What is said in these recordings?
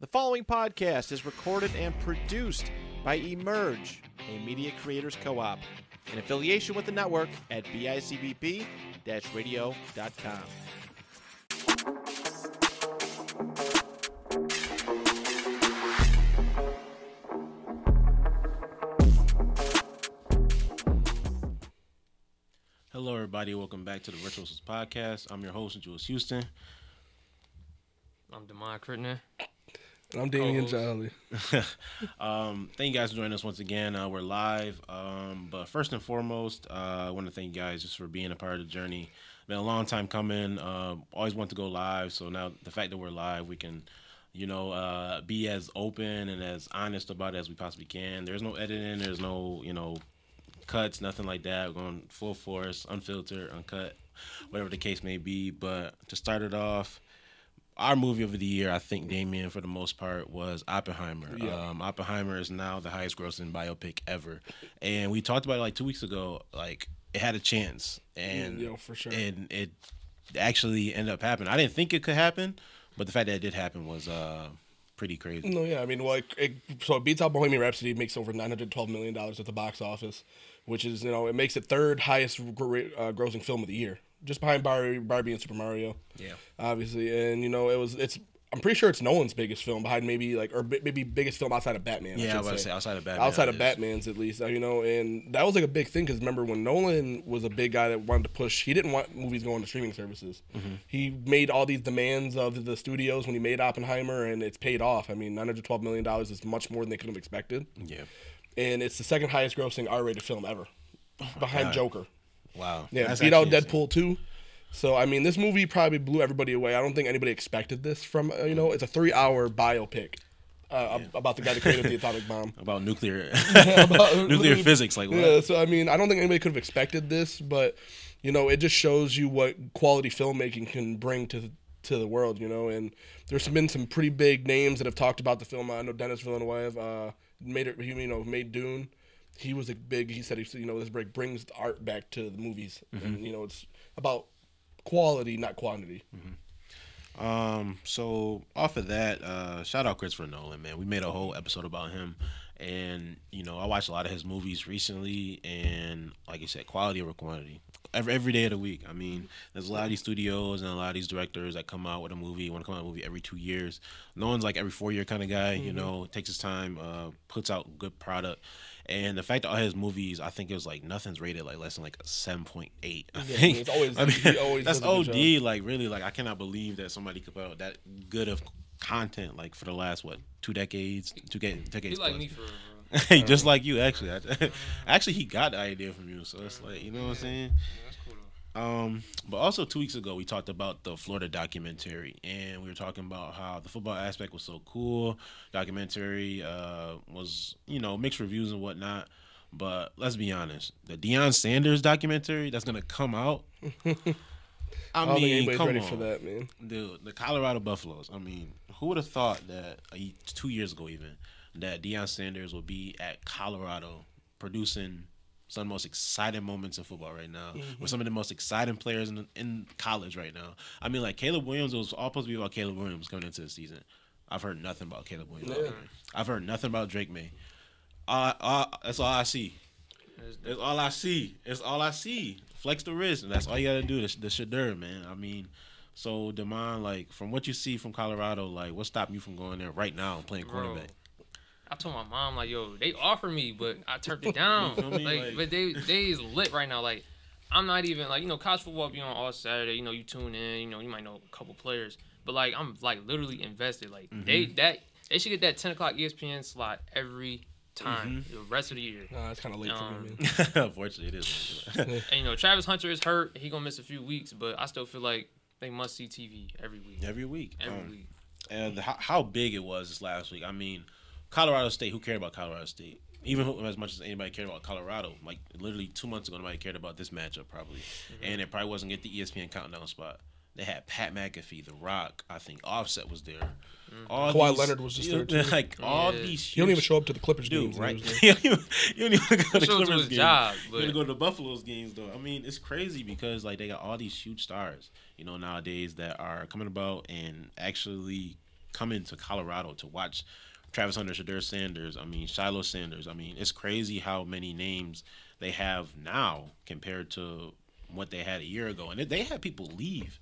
The following podcast is recorded and produced by Emerge, a media creators co-op, in affiliation with the network at bicbp-radio.com. Hello, everybody. Welcome back to the Retro Sports Podcast. I'm your host, Julius Houston. I'm Demar Crittner. And I'm Damian Jolly. Thank you guys for joining us once again. We're live. But first and foremost, I want to thank you guys just for being a part of the journey. Been a long time coming. Always wanted to go live. So now the fact that we're live, we can, be as open and as honest about it as we possibly can. There's no editing. There's no, cuts, nothing like that. We're going full force, unfiltered, uncut, whatever the case may be. But to start it off, our movie of the year, I think, Damien, for the most part, was Oppenheimer. Yeah. Oppenheimer is now the highest grossing biopic ever. And we talked about it 2 weeks ago. It had a chance. And yeah, for sure. And it actually ended up happening. I didn't think it could happen, but the fact that it did happen was pretty crazy. No, yeah. I mean, it beats out Bohemian Rhapsody. Makes over $912 million at the box office, which is, it makes it third highest grossing film of the year. Just behind Barbie and Super Mario. Yeah. Obviously. And, I'm pretty sure it's Nolan's biggest film behind maybe biggest film outside of Batman. Yeah, I was about to say outside of Batman. Outside of Batman's, at least, and that was a big thing because remember when Nolan was a big guy that wanted to push, he didn't want movies going to streaming services. Mm-hmm. He made all these demands of the studios when he made Oppenheimer and it's paid off. I mean, $912 million is much more than they could have expected. Yeah. And it's the second highest grossing R-rated film ever behind Joker. Wow. Yeah, beat out Deadpool 2. So, this movie probably blew everybody away. I don't think anybody expected this from, it's a 3-hour biopic about the guy that created the atomic bomb. About nuclear nuclear physics. What? Yeah, so, I don't think anybody could have expected this, but, it just shows you what quality filmmaking can bring to the world, and there's been some pretty big names that have talked about the film. I know Dennis Villeneuve made Dune. He was this break brings the art back to the movies. Mm-hmm. And, it's about quality, not quantity. Mm-hmm. So off of that, shout out Christopher Nolan, man. We made a whole episode about him. And, I watched a lot of his movies recently. And like you said, quality over quantity. Every day of the week. There's a lot of these studios and a lot of these directors that come out with a movie, want to come out with a movie every 2 years. Nolan's every 4-year kind of guy, mm-hmm. Takes his time, puts out good product. And the fact that all his movies, I think it was nothing's rated less than a 7.8. I think it's always. He always that's OD. I cannot believe that somebody could put out that good of content for the last two decades. He's like me for. Hey, just like you, actually. Actually, he got the idea from you, so it's what I'm saying? Yeah, that's cool. But also 2 weeks ago, we talked about the Florida documentary, and we were talking about how the football aspect was so cool. Documentary was, mixed reviews and whatnot. But let's be honest, the Deion Sanders documentary that's going to come out, I don't think anybody's ready for that, man. Dude, the Colorado Buffaloes. Who would have thought that 2 years ago even, that Deion Sanders will be at Colorado producing some of the most exciting moments in football right now, mm-hmm. with some of the most exciting players in college right now. Caleb Williams, it was all supposed to be about Caleb Williams coming into the season. I've heard nothing about Caleb Williams. Yeah. I've heard nothing about Drake May. That's all I see. That's all I see. It's all I see. Flex the wrist, and that's all you got to do. The Shedeur, man. So, Demond, from what you see from Colorado, what stopped you from going there right now and playing quarterback? I told my mom, they offered me, but I turned it down. But they is lit right now. I'm not even, college football be on all Saturday. You tune in. You might know a couple players. But, I'm, literally invested. Mm-hmm. They should get that 10 o'clock ESPN slot every time, mm-hmm. the rest of the year. No, it's kind of late for me, man. Unfortunately, it is. And, Travis Hunter is hurt. He going to miss a few weeks. But I still feel like they must see TV every week. Every week. And how big it was this last week. Colorado State, who cared about Colorado State? As much as anybody cared about Colorado, literally 2 months ago, nobody cared about this matchup probably. Mm-hmm. And it probably wasn't get the ESPN countdown spot. They had Pat McAfee, The Rock, I think Offset was there. Mm-hmm. Kawhi Leonard was just there too. You don't even show up to the Clippers games, right? You don't even go to the Clippers games. You don't go to the Buffaloes games though. It's crazy because they got all these huge stars, nowadays that are coming about and actually coming to Colorado to watch Travis Hunter, Shedeur Sanders, Shiloh Sanders. It's crazy how many names they have now compared to what they had a year ago. And they had people leave.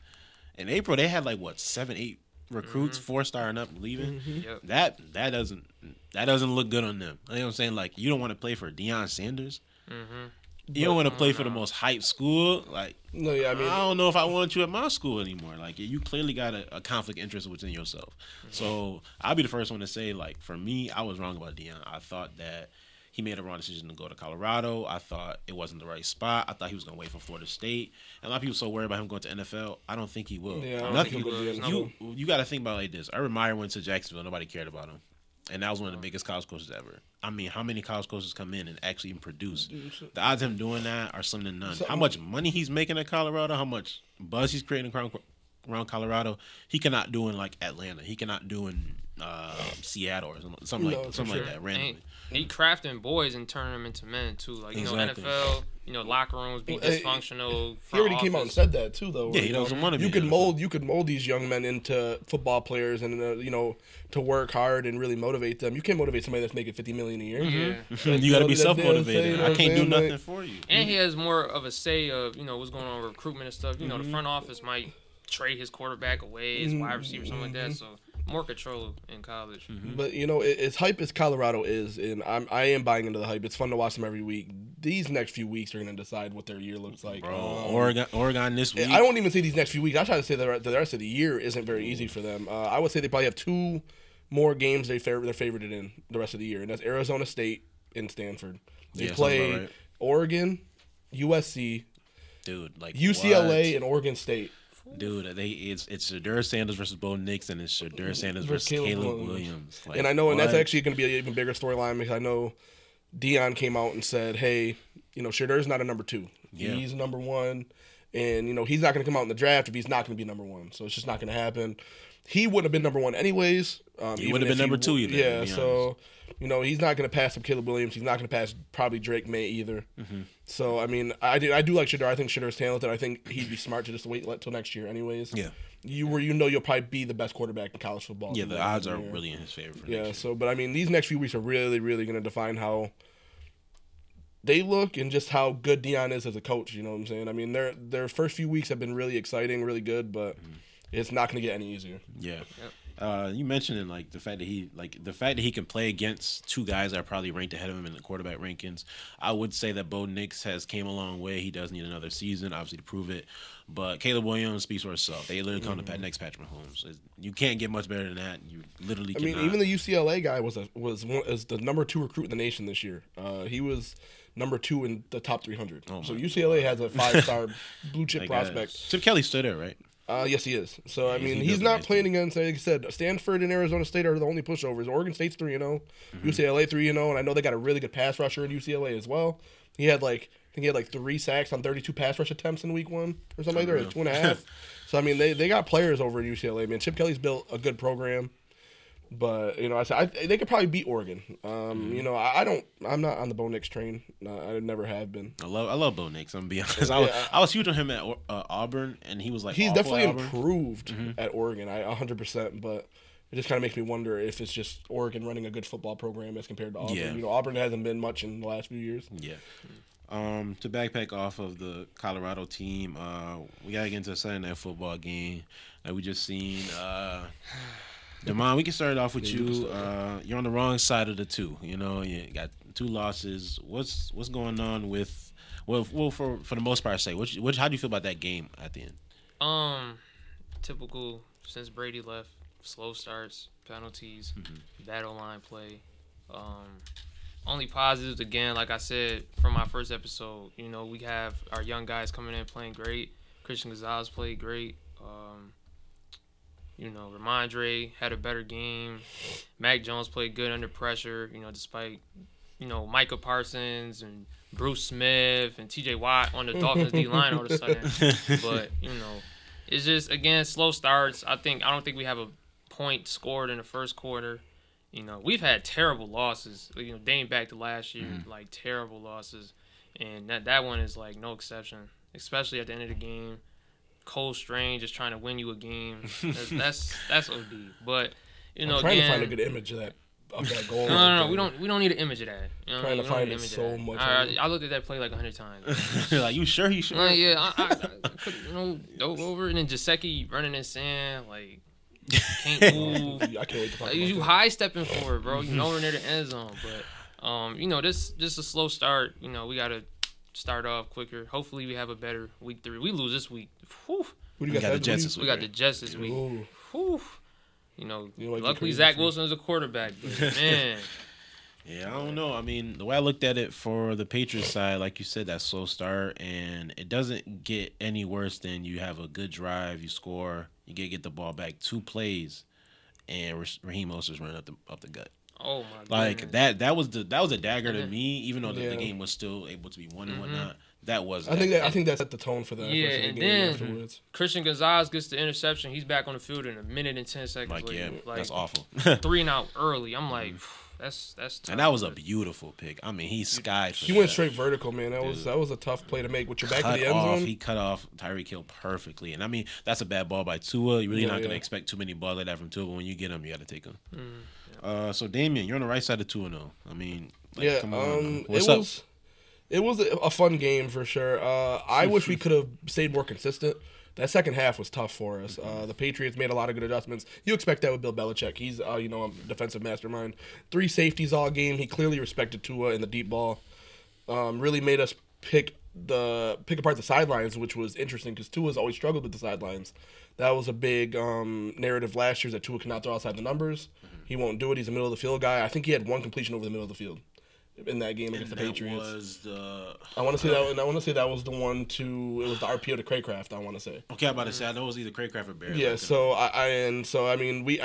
In April, they had 7, 8 recruits, mm-hmm. 4-star and up leaving. Mm-hmm. Yep. That doesn't look good on them. You know what I'm saying? You don't want to play for Deion Sanders. Mm-hmm. You don't want to play for the most hyped school. I don't know if I want you at my school anymore. You clearly got a conflict of interest within yourself. Mm-hmm. So I'll be the first one to say, for me, I was wrong about Deion. I thought that he made a wrong decision to go to Colorado. I thought it wasn't the right spot. I thought he was going to wait for Florida State. And a lot of people are so worried about him going to NFL. I don't think he will. Yeah, you got to think about it like this. Urban Meyer went to Jacksonville. Nobody cared about him. And that was one of the biggest college coaches ever. How many college coaches come in and actually even produce? The odds of him doing that are slim to none. How much money he's making at Colorado, how much buzz he's creating around Colorado, he cannot do in Atlanta. He cannot do in Seattle or something like that randomly. And he crafting boys and turning them into men too. NFL, locker rooms be dysfunctional. He already came out and said that too, though. Yeah, he doesn't want to be. You could mold these young men into football players, and to work hard and really motivate them. You can't motivate somebody that's making $50 million a year. Mm-hmm. You got to be self motivated. I can't do nothing for you. And he has more of a say of what's going on with recruitment and stuff. Mm-hmm. The front office might trade his quarterback away, his wide receiver, something like that. So. More control in college. Mm-hmm. But, as hype as Colorado is, and I am buying into the hype. It's fun to watch them every week. These next few weeks are going to decide what their year looks like. Bro, Oregon this week. I don't even say these next few weeks. I try to say that the rest of the year isn't very easy for them. I would say they probably have 2 more games they're favorited in the rest of the year, and that's Arizona State and Stanford. They play right. Oregon, USC, dude, UCLA, and Oregon State. Dude, it's Shedeur Sanders versus Bo Nix, and it's Shedeur Sanders versus Caleb Williams. That's actually going to be an even bigger storyline, because I know Deion came out and said, hey, Shedeur's not a number 2. Yeah. He's number 1, and, he's not going to come out in the draft if he's not going to be number 1. So it's just not going to happen. He wouldn't have been number 1 anyways. He wouldn't have been number 2 either. Yeah, so, he's not going to pass up Caleb Williams. He's not going to pass probably Drake May either. Mm-hmm. So, I do like Shedeur. I think Shedeur's talented. I think he'd be smart to just wait till next year anyways. Yeah. You'll probably be the best quarterback in college football. Yeah, the odds are really in his favor. These next few weeks are really, really going to define how they look and just how good Deion is as a coach. You know what I'm saying? Their first few weeks have been really exciting, really good, but it's not going to get any easier. Yeah. Yep. You mentioned the fact that he can play against 2 guys that are probably ranked ahead of him in the quarterback rankings. I would say that Bo Nix has came a long way. He does need another season, obviously, to prove it. But Caleb Williams speaks for himself. They literally call him the next Patrick Mahomes. You can't get much better than that. You literally cannot. Even the UCLA guy was the number 2 recruit in the nation this year. He was number 2 in the top 300. Oh, so UCLA has a 5-star blue chip prospect. Chip Kelly's still there, right? Yes, he is. So, he's not playing against, like I said, Stanford and Arizona State are the only pushovers. Oregon State's 3-0, UCLA 3-0, and I know they got a really good pass rusher in UCLA as well. He had 3 sacks on 32 pass rush attempts in week 1 or something like that, or 2.5. So, they got players over at UCLA, man. Chip Kelly's built a good program. But, they could probably beat Oregon. I'm not on the Bo Nix train. I never have been. I love Bo Nix, I'm going to be honest. I was huge on him at Auburn, and he was he's definitely improved at Oregon, 100%, but it just kind of makes me wonder if it's just Oregon running a good football program as compared to Auburn. Yeah. Auburn hasn't been much in the last few years. Yeah. To backpack off of the Colorado team, we got to get into a Sunday night football game that we just seen. Demond, we can start it off with you. You're on the wrong side of the 2. You got 2 losses. What's going on with? Well, for the most part, I say. How do you feel about that game at the end? Typical. Since Brady left, slow starts, penalties, bad O-line play. Only positives again, like I said from my first episode. We have our young guys coming in playing great. Christian Gonzalez played great. Ramondre had a better game. Mac Jones played good under pressure, despite, Micah Parsons and Bruce Smith and T.J. Watt on the Dolphins D-line all of a sudden. But, it's just, again, slow starts. I don't think we have a point scored in the first quarter. We've had terrible losses, dating back to last year, terrible losses. And that one is, no exception, especially at the end of the game. Cole Strange is trying to win you a game. That's OD. But You know, I'm trying to find a good image of that. Of that goal. No. We don't need an image of that. You know trying to find it so much. I looked at that play like 100 times. Like, you sure he should? Yeah. I dove over and then Gesicki running in sand like. Can't move. I can't wait to talk about you that. High stepping forward, bro. You know we're near the end zone, but you know this is a slow start. You know we gotta start off quicker. Hopefully we have a better week 3. We lose this week. Whew. We got the Jets this week. Whew. You know, like luckily Zach Wilson is a quarterback. But man. Yeah, I don't know. I mean, the way I looked at it for the Patriots side, like you said, that slow start, and it doesn't get any worse than you have a good drive, you score, you get the ball back 2 plays, and Raheem Mostert's running up the gut. Oh my god! Like goodness. that was a dagger to me, even though the game was still able to be won and whatnot. That was. I think that set the tone for that. Yeah, and then afterwards. Christian Gonzalez gets the interception. He's back on the field in 1 minute and 10 seconds. Like later. Yeah, like, that's awful. 3 and out early. I'm like. That's tough. And that was a beautiful pick. I mean, he skied for that. He went straight vertical, man. That was a tough play to make with your back to the end zone. He cut off Tyreek Hill perfectly. And, I mean, that's a bad ball by Tua. You're really not going to expect too many balls like that from Tua. But when you get them, you got to take them. So, Damian, you're on the right side of 2-0. I mean, like, come on. What's up? It was a fun game for sure. I wish we could have stayed more consistent. That second half was tough for us. The Patriots made a lot of good adjustments. You expect that with Bill Belichick. He's, a defensive mastermind. 3 safeties all game. He clearly respected Tua in the deep ball. Really made us pick apart the sidelines, which was interesting because Tua's always struggled with the sidelines. That was a big narrative last year that Tua cannot throw outside the numbers. He won't do it. He's a middle of the field guy. I think he had 1 completion over the middle of the field in that game against the Patriots. I want to say that was the one to. It was the RPO to Craycraft. I want to say. Okay, I'm about to say I know it was either Craycraft or Barrett. Yeah.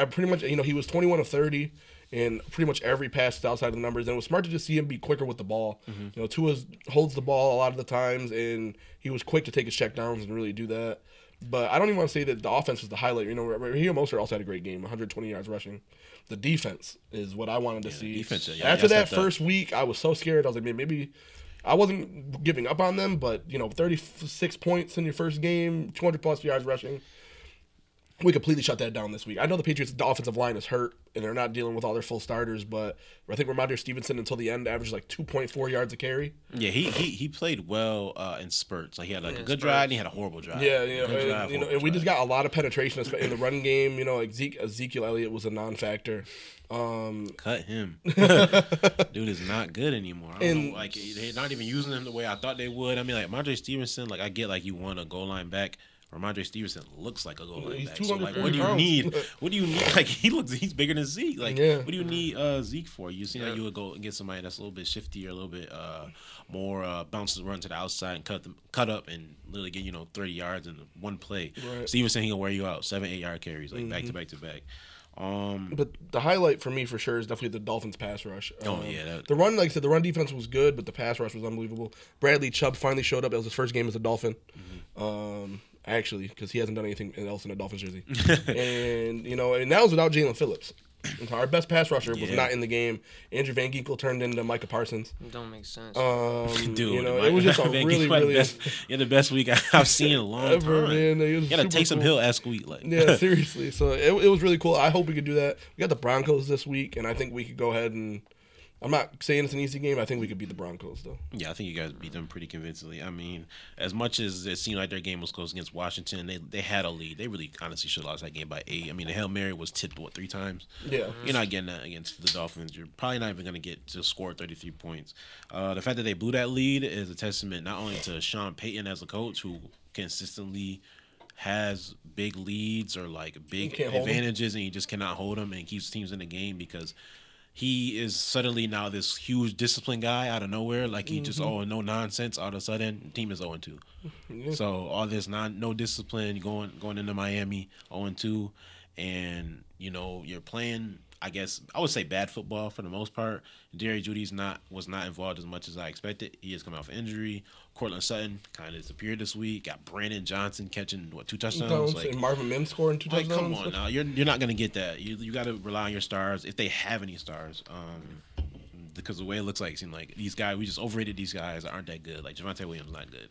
I pretty much he was 21 of 30, and pretty much every pass was outside of the numbers. And it was smart to just see him be quicker with the ball. Mm-hmm. You know, Tua holds the ball a lot of the times, and he was quick to take his checkdowns and really do that. But I don't even want to say that the offense was the highlight. You know, Raheem Mostert also had a great game, 120 yards rushing. The defense is what I wanted to see. Defense, after that first week, I was so scared. I was like, maybe I wasn't giving up on them, but, 36 points in your first game, 200-plus yards rushing. We completely shut that down this week. I know the Patriots' offensive line is hurt, and they're not dealing with all their full starters, but I think Ramondre Stevenson until the end averaged like 2.4 yards a carry. Yeah, he played well in spurts. Like he had a good drive and he had a horrible drive. Yeah. We just got a lot of penetration in the run game. Like Ezekiel Elliott was a non-factor. Cut him. Dude is not good anymore. I don't know. Like they're not even using him the way I thought they would. I mean, like Ramondre Stevenson. Like I get like you want a goal line back. Ramondre Stevenson looks like a goal line back. So, like, what do you need? What do you need? Like, he's bigger than Zeke. Like, what do you need Zeke for? You see how you would go and get somebody that's a little bit shiftier, a little bit more bounces, run to the outside and cut up and literally get 30 yards in 1 play. Right. Stevenson, he can wear you out. 7-8 yard carries, like back to back to back. But the highlight for me for sure is definitely the Dolphins pass rush. The run, like I said, the run defense was good, but the pass rush was unbelievable. Bradley Chubb finally showed up. It was his first game as a Dolphin. Mm-hmm. Actually, because he hasn't done anything else in a Dolphins jersey. and that was without Jalen Phillips. Our best pass rusher was not in the game. Andrew Van Ginkel turned into Micah Parsons. Don't make sense. Dude, it was just a really the best week I've seen in a long time. You got to take some Hill-esque week. Like. Yeah, seriously. So it was really cool. I hope we could do that. We got the Broncos this week, and I think we could go ahead and I'm not saying it's an easy game. I think we could beat the Broncos, though. Yeah, I think you guys beat them pretty convincingly. I mean, as much as it seemed like their game was close against Washington, they had a lead. They really honestly should have lost that game by 8. I mean, the Hail Mary was tipped, 3 times? Yeah. You're not getting that against the Dolphins. You're probably not even going to get to score 33 points. The fact that they blew that lead is a testament not only to Sean Payton as a coach who consistently has big leads or, like, big advantages and you just cannot hold them and keeps teams in the game because – he is suddenly now this huge disciplined guy out of nowhere. Like, he just, no nonsense. All of a sudden, the team is 0-2. Yeah. So, all this no discipline going into Miami, 0-2. And, you're playing, I guess, I would say bad football for the most part. Jerry Judy's was not involved as much as I expected. He has come out for injury. Cortland Sutton kind of disappeared this week. Got Brandon Johnson catching 2 touchdowns. Like, and Marvin Mims scoring 2 touchdowns. Like, come on now, you're not gonna get that. You got to rely on your stars if they have any stars. Because the way it looks like, it seemed like these guys we just overrated these guys that aren't that good. Like Javonte Williams not good.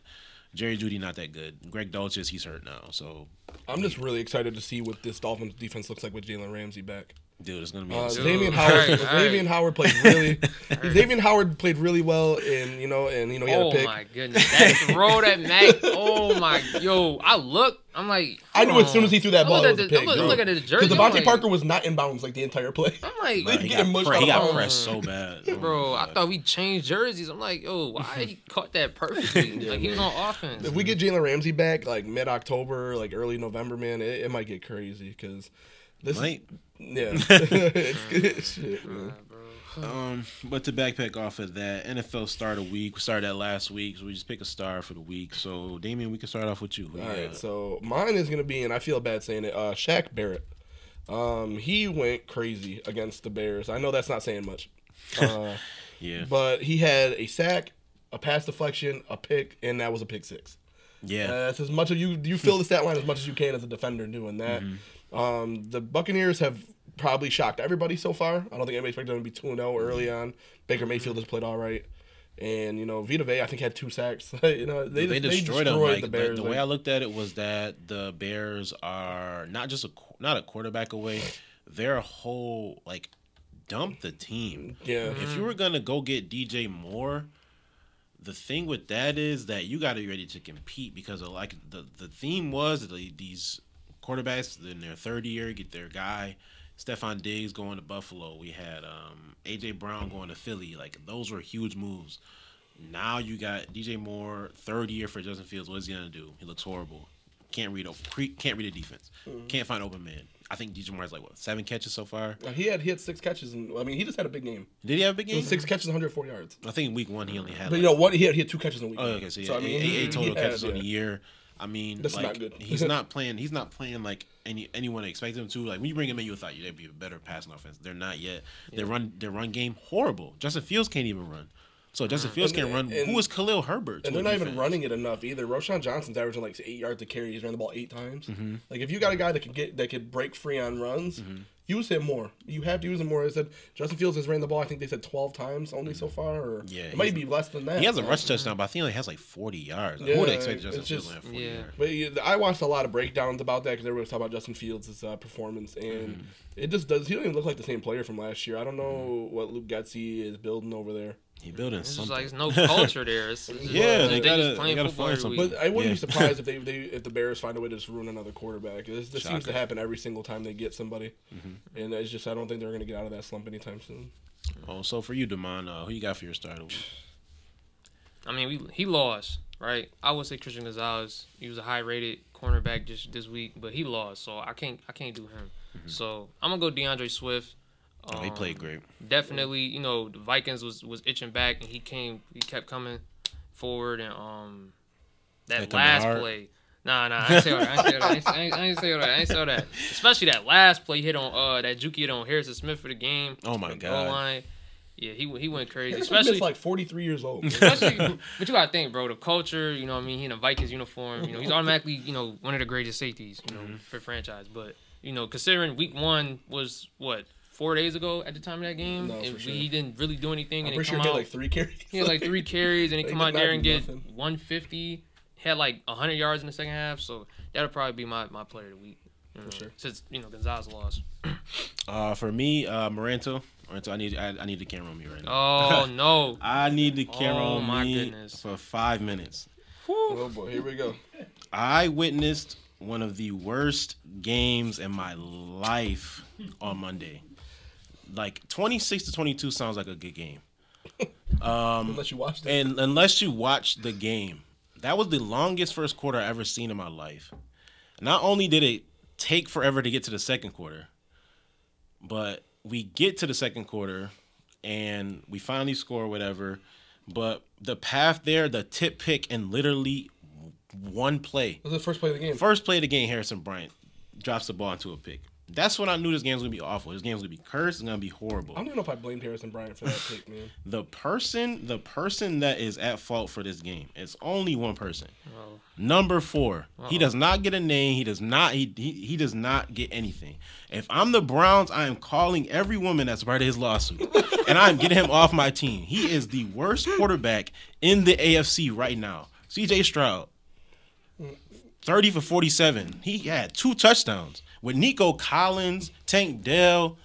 Jerry Jeudy not that good. Greg Dulcich, he's hurt now. So I'm just really excited to see what this Dolphins defense looks like with Jalen Ramsey back. Dude, it's gonna be insane. Xavier Howard played really well, and he had a pick. Oh my goodness, that throw that Mac! Oh my, I'm like, I knew as soon as he threw that ball, it was a pick. Look at his jersey. Because Devontae Parker was not in bounds the entire play. I'm like, bro, he got pressed so bad, bro. I thought we changed jerseys. I'm like, why he caught that perfectly? Like he was on offense. If we get Jalen Ramsey back, like mid-October, like early November, man, it might get crazy because. Shit, man. But to backpack off of that, NFL start of week. We started that last week, so we just pick a star for the week. So, Damian, we can start off with you. All right, so mine is going to be, and I feel bad saying it, Shaq Barrett. He went crazy against the Bears. I know that's not saying much. Yeah. But he had a sack, a pass deflection, a pick, and that was a pick six. Yeah. That's as much as you fill the stat line as much as you can as a defender doing that. Mm-hmm. The Buccaneers have probably shocked everybody so far. I don't think anybody expected them to be 2-0 early on. Baker Mayfield has played all right. And, Vita Vea, I think, had 2 sacks. They destroyed the Bears. The way I looked at it was that the Bears are not a quarterback away. Their whole, dump the team. Yeah. Mm-hmm. If you were going to go get DJ Moore, the thing with that is that you got to be ready to compete because, the theme was that these – quarterbacks in their third year get their guy. Stephon Diggs going to Buffalo. We had A.J. Brown going to Philly. Those were huge moves. Now you got DJ Moore, third year for Justin Fields. What is he gonna do? He looks horrible. Can't read a defense. Mm-hmm. Can't find open man. I think DJ Moore has 7 catches so far. He had 6 catches, and he just had a big game. Did he have a big game? It was 6 catches, 104 yards. I think in week 1 he only had. But he had 2 catches in week. Oh, okay, so yeah, 8 total catches on the year. That's not good. He's not playing like anyone expects him to. When you bring him in, you thought they'd be a better passing offense. They're not yet. Yeah. Their run game horrible. Justin Fields can't even run. So Justin Fields can't run. Who is Khalil Herbert? And they're not even running it enough either. Roschon Johnson's averaging 8 yards a carry. He's ran the ball 8 times. Mm-hmm. If you got a guy that could break free on runs, mm-hmm. use him more. You have to use him more. I said Justin Fields has ran the ball. I think they said 12 times only so far. Or it might be less than that. He has a rush touchdown, but I think he only has 40 yards. Who would have expected Justin Fields to have 40 yards? But I watched a lot of breakdowns about that because everybody was talking about Justin Fields' performance, and it just does. He don't even look like the same player from last year. I don't know what Luke Getsy is building over there. He's building something. It's there's no culture there. They just playing football. But I wouldn't be surprised if if the Bears find a way to just ruin another quarterback. This seems to happen every single time they get somebody, mm-hmm. and it's just I don't think they're going to get out of that slump anytime soon. Oh, so for you, Demond, who you got for your starter? He lost, right? I would say Christian Gonzalez. He was a high-rated cornerback just this week, but he lost, so I can't do him. Mm-hmm. So I'm gonna go DeAndre Swift. He played great. Definitely, the Vikings was itching back, and he kept coming forward, and that last play. Nah, I ain't say all that. Especially that last play hit on that juke hit on Harrison Smith for the game. Oh my god! Line. Yeah, he went crazy. Especially Smith's 43 years old. Especially, but you gotta think, bro, the culture. He in a Vikings uniform. He's automatically one of the greatest safeties for franchise. But considering week 1 was what. 4 days ago at the time of that game, he didn't really do anything. I'm pretty sure he had 3 carries. He had 3 carries, and he come out there and get 150. Had 100 yards in the second half, so that'll probably be my player of the week. For sure. Since Gonzalez lost. For me, Maranto. I need the camera on me right now. Oh no! I need the camera on me for 5 minutes. Whew. Oh boy, here we go. I witnessed one of the worst games in my life on Monday. 26-22 sounds like a good game. Unless you watch that. And unless you watch the game. That was the longest first quarter I've ever seen in my life. Not only did it take forever to get to the second quarter, but we get to the second quarter and we finally score whatever. But the path there, the tip pick, and literally one play. That was the first play of the game. First play of the game, Harrison Bryant drops the ball into a pick. That's when I knew this game was going to be awful. This game was going to be cursed. It's going to be horrible. I don't even know if I blamed Harrison Bryant for that pick, man. The person that is at fault for this game, it's only one person. Uh-oh. Number 4. Uh-oh. He does not get a name. He does not get anything. If I'm the Browns, I am calling every woman that's part of his lawsuit, and I'm getting him off my team. He is the worst quarterback in the AFC right now. C.J. Stroud, 30 for 47. He had 2 touchdowns. With Nico Collins, Tank Dell,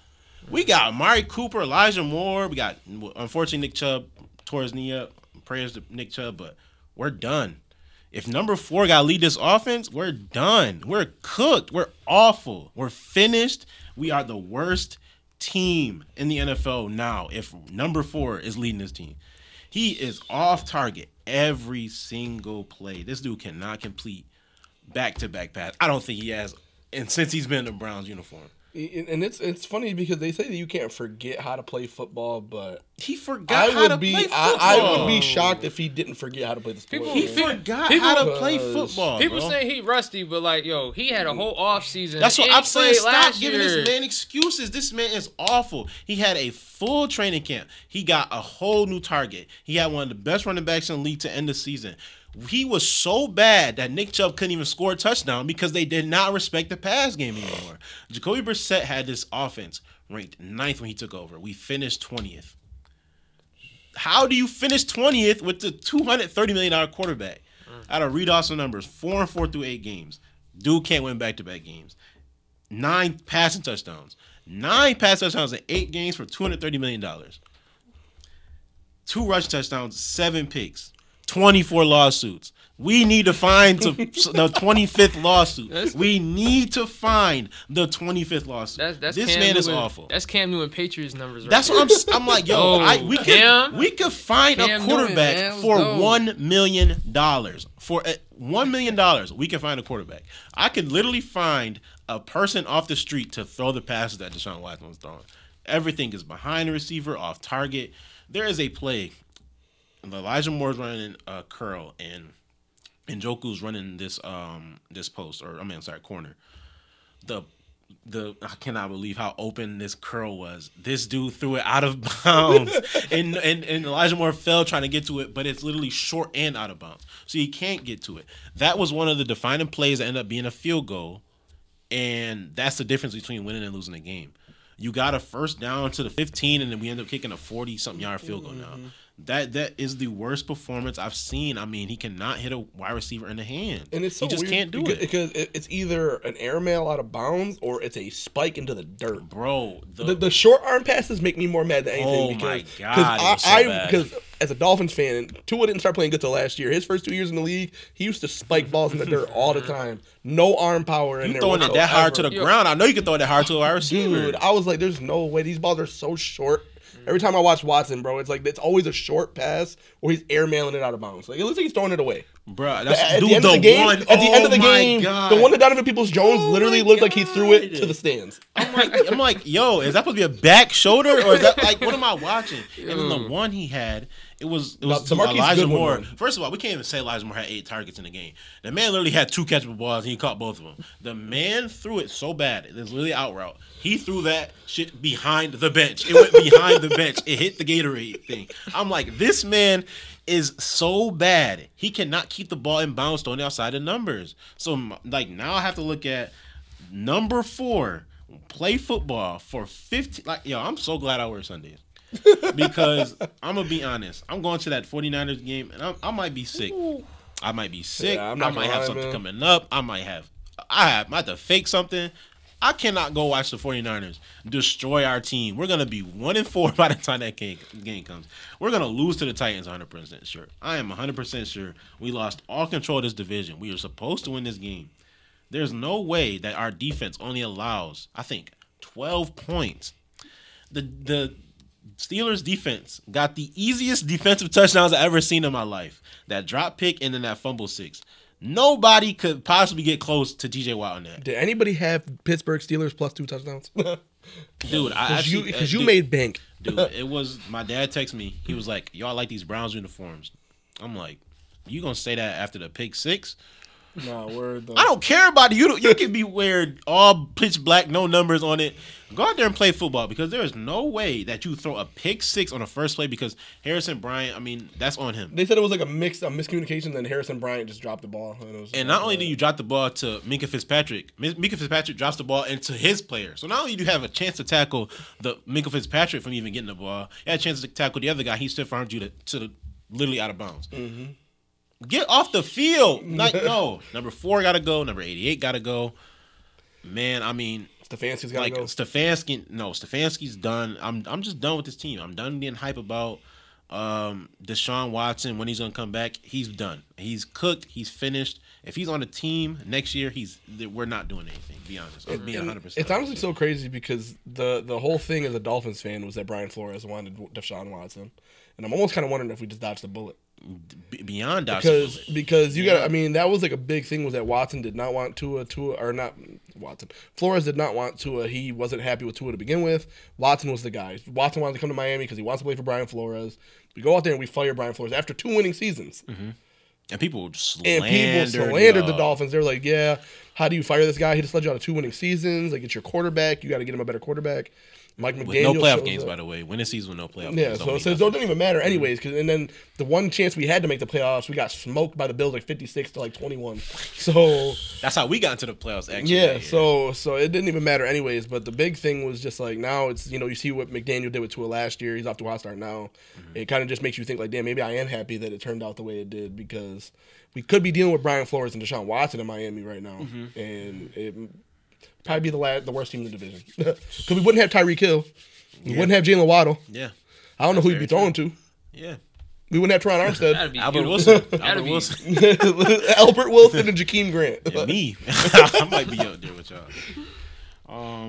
We got Amari Cooper, Elijah Moore. We got, unfortunately, Nick Chubb tore his knee up. Prayers to Nick Chubb, but we're done. If number 4 got to lead this offense, we're done. We're cooked. We're awful. We're finished. We are the worst team in the NFL now if number 4 is leading this team. He is off target every single play. This dude cannot complete back-to-back pass. I don't think he has, and since he's been in the Browns uniform. And it's funny because they say that you can't forget how to play football, but he forgot how to play football. I would be shocked if he didn't forget how to play the sport. He forgot how to play football. People say he rusty, but like, yo, he had a whole offseason. That's what I'm saying. Stop giving this man excuses. This man is awful. He had a full training camp. He got a whole new target. He had one of the best running backs in the league to end the season. He was so bad that Nick Chubb couldn't even score a touchdown because they did not respect the pass game anymore. Jacoby Brissett had this offense ranked 9th when he took over. We finished 20th. How do you finish 20th with the $230 million quarterback? I gotta read off some numbers. 4-4 through 8 games. Dude can't win back-to-back games. 9 passing touchdowns. 9 pass touchdowns in 8 games for $230 million. 2 rush touchdowns, 7 picks. 24 lawsuits. We need to find the 25th lawsuit. This Cam man Newman, is awful. That's Cam Newton Patriots numbers right That's there. What I'm like, yo, we could find Cam a quarterback Newman, for $1 million. For $1 million, we can find a quarterback. I could literally find a person off the street to throw the passes that Deshaun Watson was throwing. Everything is behind the receiver, off target. There is a play. Elijah Moore's running a curl, and Njoku's running this this post, or I mean, sorry, corner. I cannot believe how open this curl was. This dude threw it out of bounds, and Elijah Moore fell trying to get to it, but it's literally short and out of bounds, so he can't get to it. That was one of the defining plays that ended up being a field goal, and that's the difference between winning and losing a game. You got a first down to the 15, and then we end up kicking a 40-something yard field goal now. That is the worst performance I've seen. I mean, he cannot hit a wide receiver in the hand. And it's so weird. He just can't do it. Because it's either an airmail out of bounds or it's a spike into the dirt. Bro. The short arm passes make me more mad than anything. Oh, my God. Because as a Dolphins fan, and Tua didn't start playing good till last year. His first 2 years in the league, he used to spike balls in the dirt all the time. No arm power in there. You're throwing it that hard to the ground. I know you can throw it that hard to a wide receiver. Dude, I was like, there's no way. These balls are so short. Every time I watch Watson, bro, it's like it's always a short pass or he's airmailing it out of bounds. Like it looks like he's throwing it away. Bro, the one to Donovan Peoples-Jones literally looked like he threw it to the stands. I'm like, yo, is that supposed to be a back shoulder or is that like what am I watching? And then the one he had, it was Elijah Moore. First of all, we can't even say Elijah Moore had 8 targets in the game. The man literally had 2 catchable balls and he caught both of them. The man threw it so bad. It was literally out route. He threw that shit behind the bench. It went behind the bench. It hit the Gatorade thing. I'm like, this man is so bad. He cannot keep the ball in bounds on the outside of numbers. So, like, now I have to look at number 4, play football for 15. Like, yo, I'm so glad I wear Sundays. Because I'm going to be honest. I'm going to that 49ers game, and I might be sick. Yeah, I might have something coming up. I have to fake something. I cannot go watch the 49ers destroy our team. We're going to be 1-4 by the time that game comes. We're going to lose to the Titans 100% sure. I am 100% sure we lost all control of this division. We are supposed to win this game. There's no way that our defense only allows, I think, 12 points. The Steelers defense got the easiest defensive touchdowns I've ever seen in my life. That drop pick and then that fumble 6. Nobody could possibly get close to T.J. Watt on that. Did anybody have Pittsburgh Steelers plus 2 touchdowns? Dude, because you made bank. Dude, it was my dad texted me. He was like, "Y'all like these Browns uniforms?" I'm like, "You gonna say that after the pick 6?" No, word though. I don't care about you. You can be wearing all pitch black, no numbers on it. Go out there and play football because there is no way that you throw a pick 6 on the first play because Harrison Bryant, I mean, that's on him. They said it was like a miscommunication, then Harrison Bryant just dropped the ball. And not only do you drop the ball to Minka Fitzpatrick, Minka Fitzpatrick drops the ball into his player. So not only do you have a chance to tackle the Minka Fitzpatrick from even getting the ball, you had a chance to tackle the other guy. He stiff-armed you to literally out of bounds. Mm-hmm. Get off the field. Like, no. Number 4 got to go. Number 88 got to go. Man, I mean, Stefanski's got to go. Stefanski's done. I'm just done with this team. I'm done being hype about Deshaun Watson when he's gonna come back. He's done. He's cooked. He's finished. If he's on a team next year, we're not doing anything. Be honest. Be 100%. It's honestly so crazy because the whole thing as a Dolphins fan was that Brian Flores wanted Deshaun Watson, and I'm almost kind of wondering if we just dodged the bullet. Beyond dodging the bullet. Because you got. I mean, that was like a big thing was that Watson did not want Flores did not want Tua. He wasn't happy with Tua to begin with. Watson was the guy. Watson wanted to come to Miami because he wants to play for Brian Flores. We go out there and we fire Brian Flores after 2 winning seasons. Mm-hmm. And people slandered the Dolphins. They're like, yeah, how do you fire this guy? He just led you out of 2 winning seasons. Like, it's your quarterback. You got to get him a better quarterback. Mike McDaniel. With no playoff games, by the way. Win a season with no playoff games. Yeah, so it doesn't even matter anyways. And then the one chance we had to make the playoffs, we got smoked by the Bills like 56 to like 21. So that's how we got into the playoffs, actually. Yeah, so it didn't even matter anyways. But the big thing was just like now it's, you see what McDaniel did with Tua last year. He's off to a hot start now. Mm-hmm. It kind of just makes you think like, damn, maybe I am happy that it turned out the way it did because we could be dealing with Brian Flores and Deshaun Watson in Miami right now. Mm-hmm. And it probably be the worst team in the division. Because we wouldn't have Tyreek Hill. We wouldn't have Jalen Waddle. Yeah. I don't know who you'd be throwing to. Yeah. We wouldn't have Teron Armstead. Albert Wilson. Albert Wilson and Jakeem Grant. And me. I might be out there with y'all.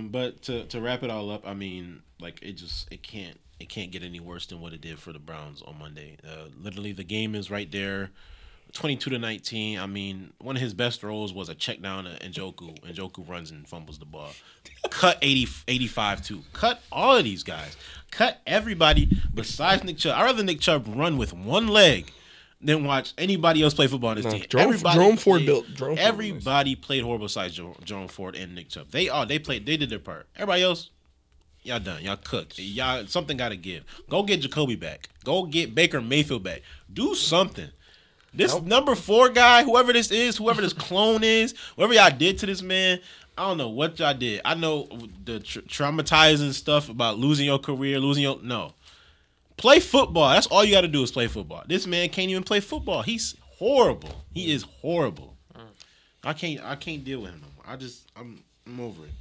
But to wrap it all up, I mean, like, it can't get any worse than what it did for the Browns on Monday. Literally, the game is right there. 22-19. I mean, one of his best throws was a check down to Njoku. Njoku runs and fumbles the ball. Cut 85 too. Cut all of these guys. Cut everybody besides Nick Chubb. I'd rather Nick Chubb run with one leg than watch anybody else play football on this team. Everybody played horrible besides Jerome Ford and Nick Chubb. They did their part. Everybody else, y'all done. Y'all cooked. Y'all something gotta give. Go get Jacoby back. Go get Baker Mayfield back. Do something. This number 4 guy, whoever this is, whoever this clone is, whatever y'all did to this man, I don't know what y'all did. I know the traumatizing stuff about losing your career, no. Play football. That's all you got to do is play football. This man can't even play football. He's horrible. He is horrible. I can't deal with him no more. I'm over it.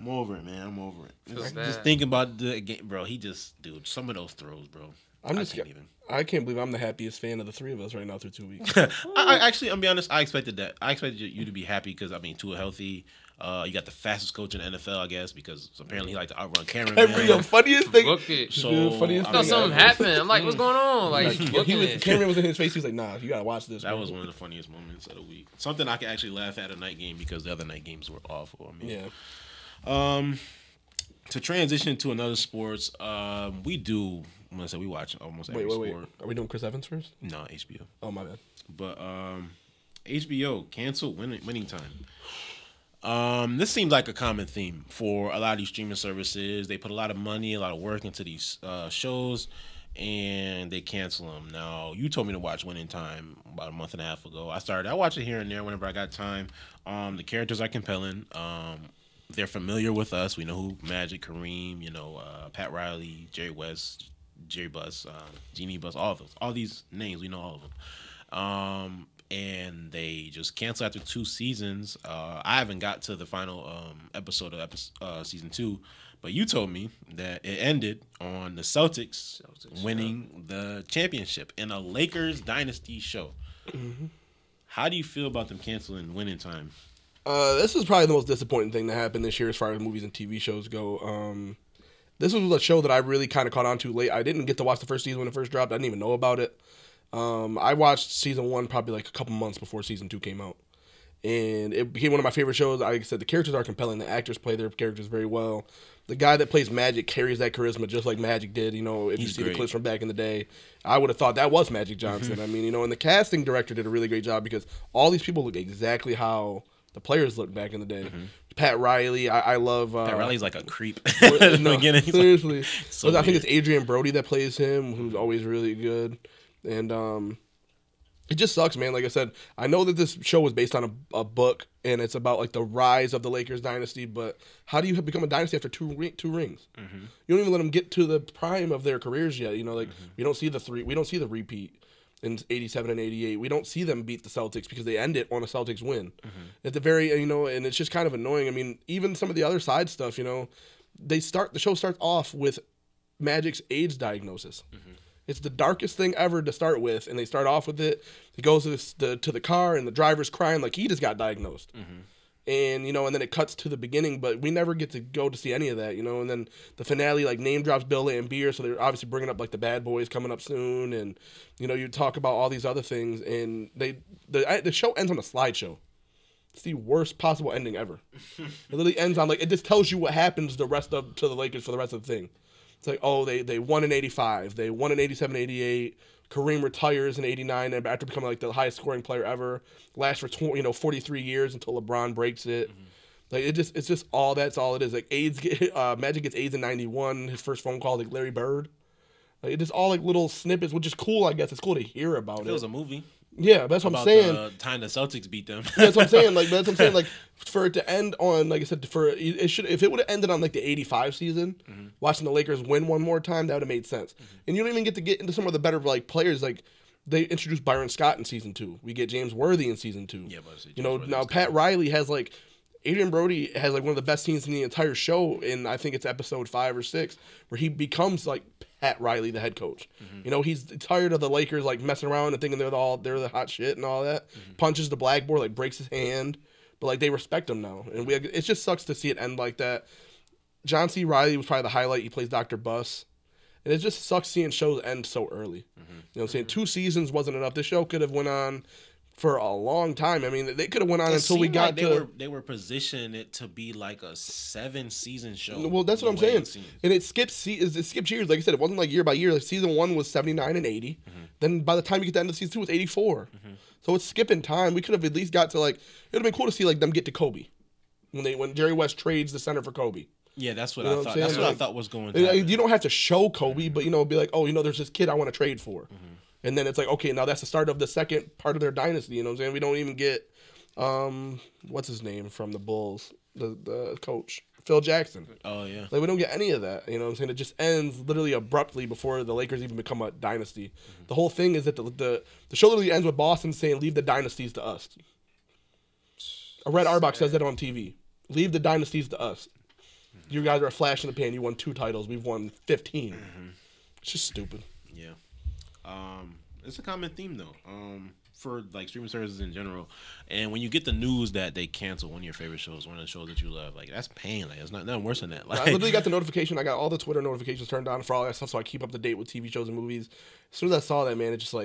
I'm over it, man. I'm over it. Just thinking about the game, bro. Some of those throws, bro. I can't believe I'm the happiest fan of the 3 of us right now through 2 weeks. I'm be honest. I expected that. I expected you to be happy because, Tua healthy. You got the fastest coach in the NFL, I guess, because apparently he liked to outrun Cameron. The funniest thing. Book it. Something happened. I'm like, what's going on? Cameron was in his face. He was like, nah, you got to watch this. That was one of the funniest moments of the week. Something I could actually laugh at a night game because the other night games were awful. To transition to another sports, I'm gonna say we watch almost every sport. Are we doing Chris Evans first? No, HBO. Oh, my bad. But HBO canceled Winning Time. This seems like a common theme for a lot of these streaming services. They put a lot of money, a lot of work into these shows, and they cancel them. Now, you told me to watch Winning Time about a month and a half ago. I watch it here and there whenever I got time. The characters are compelling. They're familiar with us. We know who Magic, Kareem, Pat Riley, Jerry West, Jerry Buss, Jeannie Buss, all these names, we know all of them. And they just canceled after 2 seasons. I haven't got to the final episode of season 2, but you told me that it ended on the Celtics winning the championship in a Lakers dynasty show. Mm-hmm. How do you feel about them canceling Winning Time? This is probably the most disappointing thing that happened this year as far as movies and TV shows go. This was a show that I really kind of caught on to late. I didn't get to watch the first season when it first dropped. I didn't even know about it. I watched season 1 probably like a couple months before season 2 came out. And it became one of my favorite shows. Like I said, the characters are compelling. The actors play their characters very well. The guy that plays Magic carries that charisma just like Magic did. If He's you see great. The clips from back in the day, I would have thought that was Magic Johnson. Mm-hmm. And the casting director did a really great job because all these people look exactly how the players looked back in the day. Mm-hmm. Pat Riley, I love. Pat Riley's like a creep. Seriously. Like, I think it's Adrian Brody that plays him, who's always really good. And it just sucks, man. Like I said, I know that this show was based on a book, and it's about like the rise of the Lakers dynasty. But how do you become a dynasty after two rings? Mm-hmm. You don't even let them get to the prime of their careers yet. We don't see the repeat. in 87 and 88. We don't see them beat the Celtics because they end it on a Celtics win. Mm-hmm. At the very, you know, and it's just kind of annoying. I mean, even some of the other side stuff, you know, the show starts off with Magic's AIDS diagnosis. Mm-hmm. It's the darkest thing ever to start with, and they start off with it. He goes to the car, and the driver's crying like he just got diagnosed. Mm-hmm. And, you know, and then it cuts to the beginning, but we never get to go to see any of that, you know. And then the finale, like, name drops Bill Laimbeer, so they're obviously bringing up, like, the Bad Boys coming up soon. And, you know, you talk about all these other things, and the show ends on a slideshow. It's the worst possible ending ever. It literally ends on, like, it just tells you what happens to the Lakers for the rest of the thing. It's like, oh, they won in 85. They won in 87, 88. Kareem retires in 89 after becoming, like, the highest scoring player ever. Lasts for 43 years until LeBron breaks it. Mm-hmm. Like, it's just all that's all it is. Like, Magic gets AIDS in 91. His first phone call, like, Larry Bird. Like, it's just all, like, little snippets, which is cool, I guess. It's cool to hear about it. It was a movie. Yeah, that's what I'm saying. The time the Celtics beat them. That's what I'm saying. Like, that's what I'm saying. Like, for it to end on, like I said, if it would have ended on, like, the 85 season, mm-hmm. watching the Lakers win one more time, that would have made sense. Mm-hmm. And you don't even get to get into some of the better, like, players. Like, they introduced Byron Scott in season 2. We get James Worthy in season 2. Yeah, but you know, now Pat Riley has, like, Adrian Brody has, like, one of the best scenes in the entire show in, I think it's episode 5 or 6, where he becomes, like, Pat Riley, the head coach. Mm-hmm. You know, he's tired of the Lakers, like, messing around and thinking they're the hot shit and all that. Mm-hmm. Punches the blackboard, like, breaks his hand. But, like, they respect him now. And it just sucks to see it end like that. John C. Reilly was probably the highlight. He plays Dr. Buss. And it just sucks seeing shows end so early. Mm-hmm. You know what I'm saying? 2 seasons wasn't enough. This show could have went on for a long time. I mean, they could have went on until we got to. They were positioning it to be like a 7-season show. Well, that's what I'm saying. And it skips years. Like I said, it wasn't like year by year. Like season 1 was 79 and 80. Mm-hmm. Then by the time you get to the end of season 2, it's 84. Mm-hmm. So it's skipping time. We could have at least got to, like, it would have been cool to see, like, them get to Kobe when Jerry West trades the center for Kobe. Yeah, that's what I thought. That's what I thought was going on. You don't have to show Kobe, mm-hmm. but, you know, be like, oh, you know, there's this kid I want to trade for. Mm-hmm. And then it's like, okay, now that's the start of the second part of their dynasty. You know what I'm saying? We don't even get, what's his name from the Bulls, the coach, Phil Jackson. Oh, yeah. Like, we don't get any of that. You know what I'm saying? It just ends literally abruptly before the Lakers even become a dynasty. Mm-hmm. The whole thing is that the show literally ends with Boston saying, leave the dynasties to us. Red Auerbach says that on TV. Leave the dynasties to us. Mm-hmm. You guys are a flash in the pan. You won 2 titles. We've won 15. Mm-hmm. It's just stupid. Yeah. It's a common theme though, for like streaming services in general. And when you get the news that they cancel one of your favorite shows, one of the shows that you love, like that's pain. Like it's not nothing worse than that. Like, I literally got the notification. I got all the Twitter notifications turned on for all that stuff, so I keep up to date with TV shows and movies. As soon as I saw that, man, it just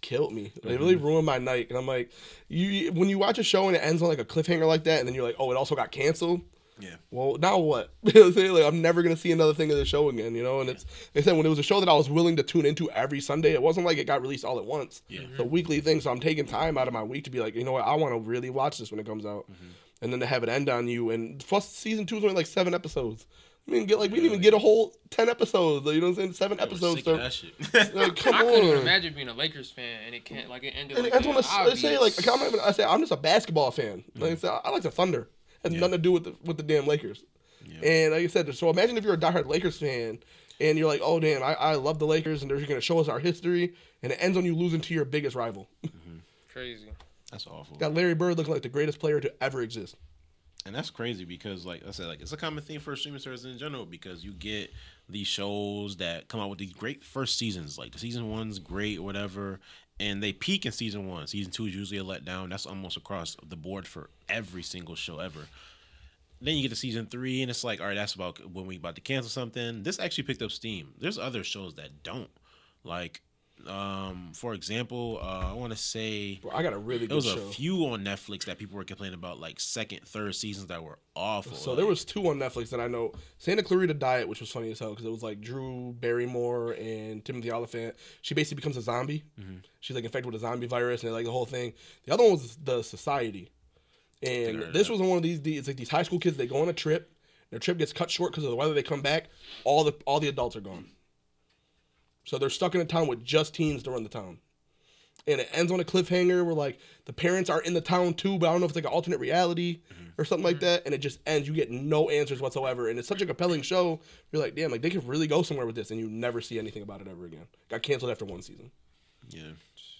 killed me. Like, it really ruined my night. And I'm like, when you watch a show and it ends on like a cliffhanger like that, and then you're like, oh, it also got canceled. Yeah. Well, now what? Like, I'm never gonna see another thing of the show again, you know. And it's they said when it was a show that I was willing to tune into every Sunday, it wasn't like it got released all at once. Yeah. It's a weekly thing, so I'm taking time out of my week to be like, you know what, I want to really watch this when it comes out, mm-hmm. and then to have it end on you. And plus, season 2 is only like 7 episodes. We didn't even get a whole 10 episodes. You know what I'm saying? 7 episodes. Sick of that shit. Like, come on. I couldn't imagine being a Lakers fan and it can't like it ended. And like that's what I say. Like I'm not even, I say I'm just a basketball fan. Mm-hmm. Like I like the Thunder. Has nothing to do with the damn Lakers. Yeah. And like I said, so imagine if you're a diehard Lakers fan and you're like, oh, damn, I love the Lakers and they're going to show us our history. And it ends on you losing to your biggest rival. Mm-hmm. Crazy. That's awful. Got Larry Bird looking like the greatest player to ever exist. And that's crazy because, like I said, like it's a common theme for streaming services in general because you get these shows that come out with these great first seasons. Like the season 1's great or whatever. And they peak in season 1. Season 2 is usually a letdown. That's almost across the board for every single show ever. Then you get to season 3, and it's like, all right, that's about when we about to cancel something. This actually picked up steam. There's other shows that don't. Like, for example, I want to say I got a really good show. There was a few on Netflix that people were complaining about, like second, third seasons that were awful. So like, there was 2 on Netflix that I know. Santa Clarita Diet, which was funny as hell because it was like Drew Barrymore and Timothy Olyphant. She basically becomes a zombie. Mm-hmm. She's like infected with a zombie virus and like the whole thing. The other one was The Society, and this was one of these. It's like these high school kids. They go on a trip. Their trip gets cut short because of the weather. They come back. All the adults are gone. So they're stuck in a town with just teens to run the town. And it ends on a cliffhanger where, like, the parents are in the town, too, but I don't know if it's, like, an alternate reality or something like that. And it just ends. You get no answers whatsoever. And it's such a compelling show. You're like, damn, like, they could really go somewhere with this. And you never see anything about it ever again. Got canceled after 1 season. Yeah,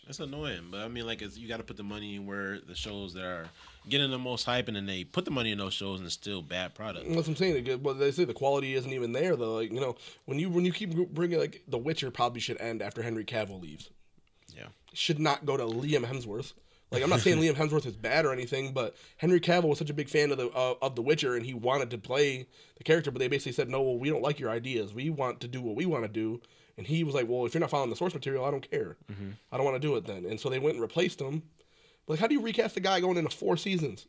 that's annoying. But I mean, like, it's, you got to put the money in where the shows that are getting the most hype, and then they put the money in those shows, and it's still bad product. That's what I'm saying. Well, they say the quality isn't even there, though. Like, you know, when you keep bringing, like, The Witcher probably should end after Henry Cavill leaves. Yeah, should not go to Liam Hemsworth. Like, I'm not saying Liam Hemsworth is bad or anything, but Henry Cavill was such a big fan of The Witcher, and he wanted to play the character, but they basically said, no, well, we don't like your ideas. We want to do what we want to do. And he was like, well, if you're not following the source material, I don't care. Mm-hmm. I don't want to do it then. And so they went and replaced him. Like, how do you recast a guy going into 4 seasons?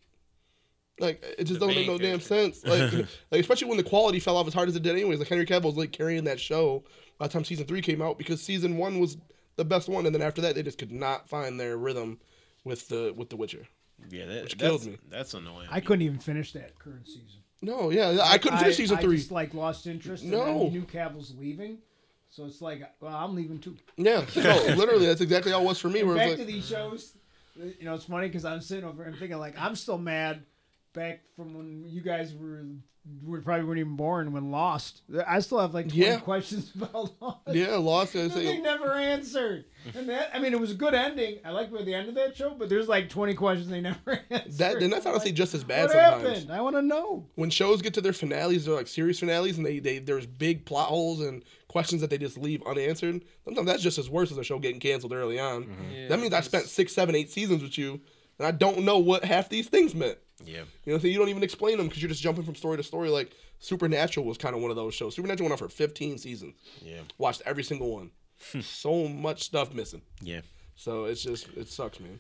Like, it just don't make no damn sense. Like, like, especially when the quality fell off as hard as it did anyways. Like, Henry Cavill was, like, carrying that show by the time season 3 came out, because season 1 was the best one. And then after that, they just could not find their rhythm with the Witcher. Yeah, which killed me. That's annoying. I couldn't even finish that current season. No, yeah, I couldn't finish season 3. I just, like, lost interest. No. I knew Cavill's leaving. So it's like, well, I'm leaving too. Yeah, no, literally, that's exactly how it was for me. Back to these shows, you know, it's funny because I'm sitting over and thinking, like, I'm still mad back from when you guys were probably weren't even born when Lost. I still have, like, 20 questions about Lost. Yeah, Lost. They never answered. And that, I mean, it was a good ending. I liked where the end of that show, but there's, like, 20 questions they never answered. That's honestly just as bad sometimes. What happened? I want to know. When shows get to their finales, they're, like, series finales, and there's big plot holes and questions that they just leave unanswered. Sometimes that's just as worse as a show getting canceled early on. Mm-hmm. Yeah, that means I spent 6, 7, 8 seasons with you, and I don't know what half these things meant. Yeah, you know, so you don't even explain them because you're just jumping from story to story. Like, Supernatural was kind of one of those shows. Supernatural went on for 15 seasons. Yeah, watched every single one. So much stuff missing. Yeah, so it sucks, man.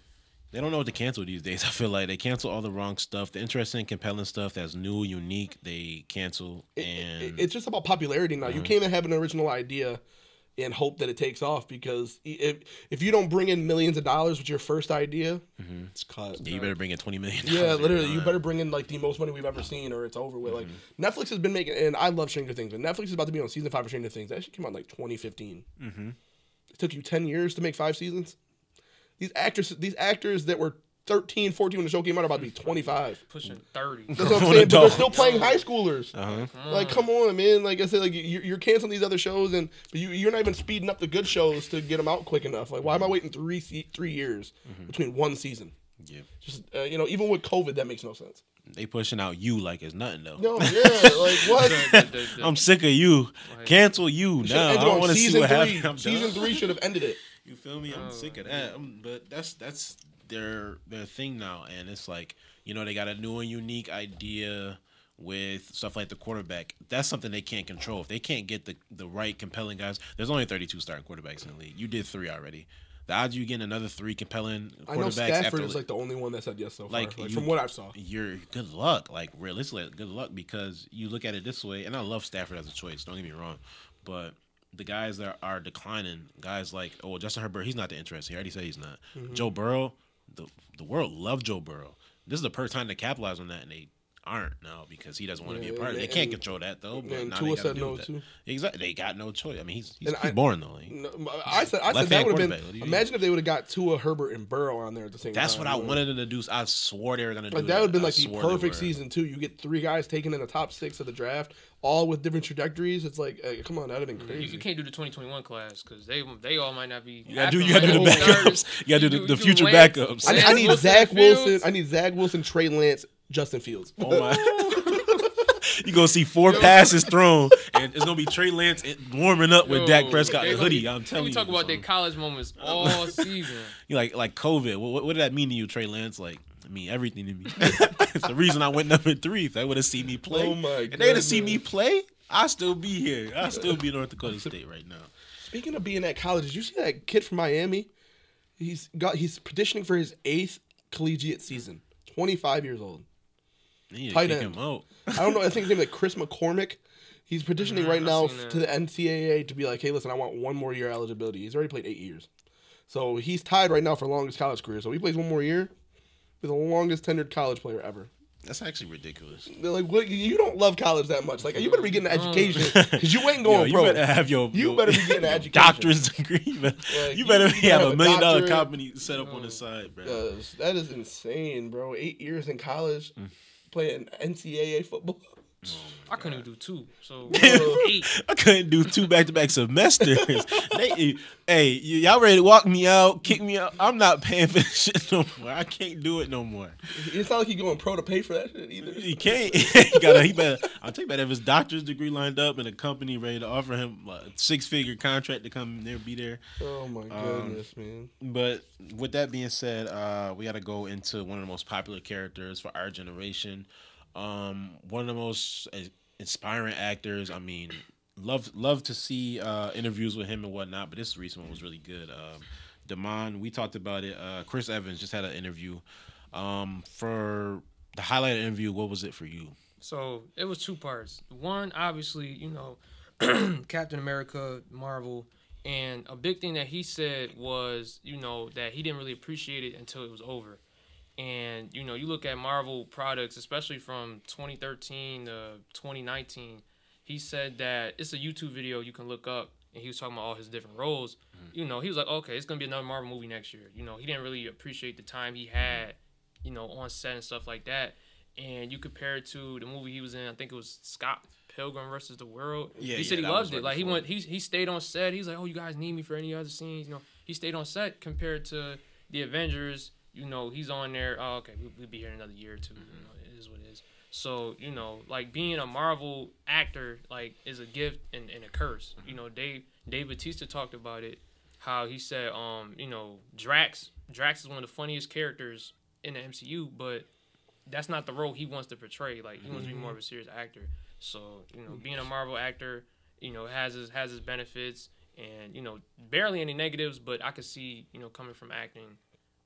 They don't know what to cancel these days. I feel like they cancel all the wrong stuff. The interesting, compelling stuff that's new, unique, they cancel. And it's just about popularity now. Mm-hmm. You can't even have an original idea and hope that it takes off, because if you don't bring in millions of dollars with your first idea, mm-hmm. it's cut. Yeah, you better bring in $20 million. Yeah, literally. You better bring in, like, the most money we've ever seen or it's over with. Mm-hmm. Like, Netflix has been making, and I love Stranger Things, but Netflix is about to be on season 5 of Stranger Things. That actually came out in, like, 2015. Mm-hmm. It took you 10 years to make 5 seasons? These actors that were 13, 14 when the show came out are about to be 25. Pushing 30. That's what I'm saying, but they're still playing high schoolers. Uh-huh. Like, come on, man. Like I said, like, you're canceling these other shows, and but you're not even speeding up the good shows to get them out quick enough. Like, why am I waiting three years mm-hmm. between one season? Yeah. Just, you know, even with COVID, that makes no sense. They pushing out You like it's nothing, though. No, yeah, like, what? I'm sick of You. Cancel You now. I don't want to see what happens. Season 3 should have ended it. You feel me? I'm sick of that. But that's their thing now, and it's like, you know, they got a new and unique idea with stuff like the quarterback. That's something they can't control. If they can't get the right compelling guys, there's only 32 starting quarterbacks in the league. You did 3 already. The odds you getting another 3 compelling quarterbacks. I know Stafford is like the only one that said yes so far. Like from what I saw, you're good luck. Like, realistically, good luck, because you look at it this way, and I love Stafford as a choice. Don't get me wrong, but the guys that are declining, guys like, oh, Justin Herbert, he's not the interest. He already said he's not. Mm-hmm. Joe Burrow, the world loved Joe Burrow. This is the perfect time to capitalize on that, and they aren't now because he doesn't want to be a part of it. They can't control that, though. But and now Tua said no, too. Exactly. They got no choice. I mean, he's boring, though. I said that would have been – imagine if they would have got Tua, Herbert, and Burrow on there at the same time. That's what I wanted them to do. I swore they were going to do that. That would have been like the perfect season, too. You get 3 guys taken in the top 6 of the draft, all with different trajectories. It's like, come on, that would have been crazy. You can't do the 2021 class because they all might not be. You gotta do the backups. You gotta do the future backups. I need Zach Wilson. I need Zach Wilson, Trey Lance, Justin Fields. Oh my! You are gonna see 4 passes thrown, and it's gonna be Trey Lance warming up with Dak Prescott in a hoodie. I'm telling you. We talk about their college moments all season. You like COVID. What did that mean to you, Trey Lance? Like, I mean, everything to me. It's the reason I went number 3. If they would have seen me play, if they'd have seen me play, I'd still be here. I'd still be North Dakota State right now. Speaking of being at college, did you see that kid from Miami? He's petitioning for his 8th collegiate season. 25 years old. Tight end. Him out. I don't know. I think his name is like Chris McCormick. He's petitioning right now to the NCAA to be like, hey, listen, I want 1 more year eligibility. He's already played 8 years. So he's tied right now for longest college career. So he plays 1 more year. He's the longest tenured college player ever. That's actually ridiculous. They're like, well, you don't love college that much. Like, you better be getting an education because you ain't going, bro. You better have your better be getting an education. Doctor's degree. You better have a $1 million company set up on the side, bro. That is insane, bro. 8 years in college. Playing NCAA football. I couldn't even do two. So eight. I couldn't do two back-to-back semesters. Hey, y'all ready to walk me out, kick me out? I'm not paying for this shit no more. I can't do it no more. It's not like he's going pro to pay for that shit either. He can't. I'll tell you about if his doctor's degree lined up and a company ready to offer him a six-figure contract to come there, be there. Oh, my goodness, man. But with that being said, we got to go into one of the most popular characters for our generation. One of the most inspiring actors. I mean, love to see interviews with him and whatnot. But this recent one was really good. Damon, we talked about it. Chris Evans just had an interview. For the highlight interview, what was it for you? So it was two parts. One, obviously, you know, Captain America, Marvel, and a big thing that he said was, you know, that he didn't really appreciate it until it was over. And, you know, you look at Marvel products, especially from 2013 to 2019, he said that it's a YouTube video you can look up, and he was talking about all his different roles. Mm-hmm. You know, he was like, okay, it's going to be another Marvel movie next year. You know, he didn't really appreciate the time he had, you know, on set and stuff like that. And you compare it to the movie he was in, I think it was Scott Pilgrim versus the World. Yeah, he said he loved it. Like, he stayed on set. He's like, oh, you guys need me for any other scenes? You know, he stayed on set compared to the Avengers. You know, he's on there, oh, okay, we'll be here in another year or two. Mm-hmm. You know, it is what it is. So, you know, like, being a Marvel actor, like, is a gift and a curse. Mm-hmm. You know, Dave Bautista talked about it, how he said, you know, Drax is one of the funniest characters in the MCU, but that's not the role he wants to portray. Like, he mm-hmm. wants to be more of a serious actor. So, you know, being a Marvel actor, you know, has his benefits and, you know, barely any negatives, but I could see, you know, coming from acting,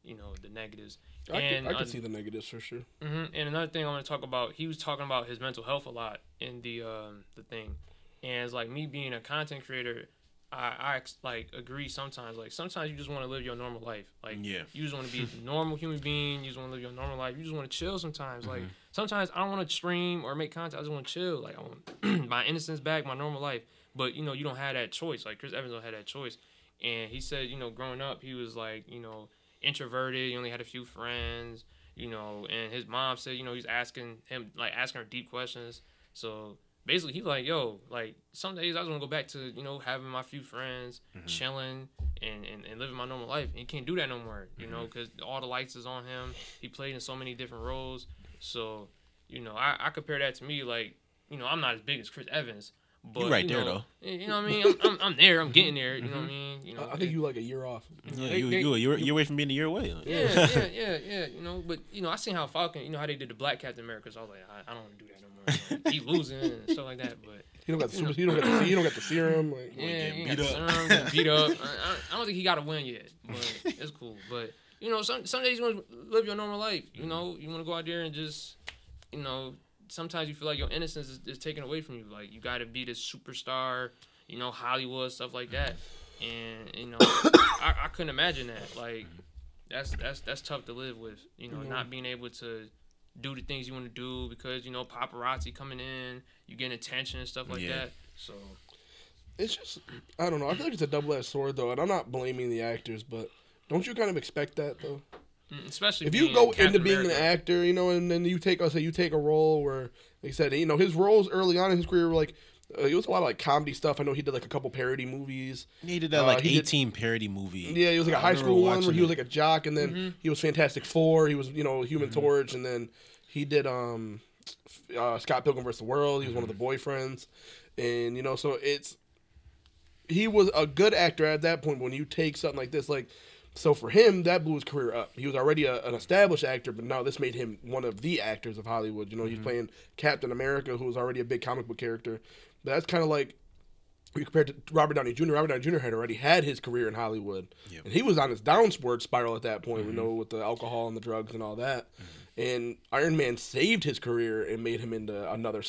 you know, the negatives. I can see the negatives for sure. Mm-hmm. And another thing I want to talk about, he was talking about his mental health a lot in the thing. And it's like, me being a content creator, I like agree sometimes. Like, sometimes you just want to live your normal life. Like, yeah. You just want to be a normal human being. You just want to live your normal life. You just want to chill sometimes. Mm-hmm. Like, sometimes I don't want to stream or make content. I just want to chill. Like, I want my innocence back, my normal life. But, you know, you don't have that choice. Like, Chris Evans don't have that choice. And he said, you know, growing up, he was like, you know, introverted, he only had a few friends, you know, and his mom said, you know, he's asking her deep questions. So basically he's like, yo, like, some days I just want to go back to, you know, having my few friends, mm-hmm. chilling and living my normal life. And he can't do that no more, you mm-hmm. know, because all the lights is on him. He played in so many different roles. So, you know, I compare that to me, like, you know, I'm not as big as Chris Evans. But, you're right, you know, there, though. You know what I mean? I'm there. I'm getting there. You know what I mean? You know, I think you like a year off. Yeah, you're away from being a year away. Huh? Yeah. You know, but, you know, I seen how Falcon, you know, how they did the Black Captain America. So I was like, I don't want to do that no more. He losing and stuff like that. But he don't got the serum. Like, yeah, he got the serum, getting beat up. I don't think he got to win yet, but it's cool. But, you know, some days you want to live your normal life. You know, you want to go out there and just, you know, sometimes you feel like your innocence is taken away from you. Like, you got to be this superstar, you know, Hollywood, stuff like that. And, you know, I couldn't imagine that. Like, that's tough to live with, you know, not being able to do the things you want to do because, you know, paparazzi coming in, you getting attention and stuff like that. So it's just, I don't know. I feel like it's a double-edged sword, though, and I'm not blaming the actors, but don't you kind of expect that, though? Especially if you go into being an actor, you know, and then you take a role where, like I said, you know, his roles early on in his career were like, it was a lot of like comedy stuff. I know he did like a couple parody movies. He did that like 18 parody movie. Yeah, he was like a high school one where he was like a jock, and then he was Fantastic Four. He was, you know, Human Torch, and then he did Scott Pilgrim vs. the World. He was one of the boyfriends, and you know, so he was a good actor at that point. When you take something like this, like. So for him, that blew his career up. He was already an established actor, but now this made him one of the actors of Hollywood. You know, he's playing Captain America, who was already a big comic book character. But that's kind of like, you compared to Robert Downey Jr. Robert Downey Jr. had already had his career in Hollywood. Yep. And he was on his downward spiral at that point, you know, with the alcohol and the drugs and all that. Mm-hmm. And Iron Man saved his career and made him into a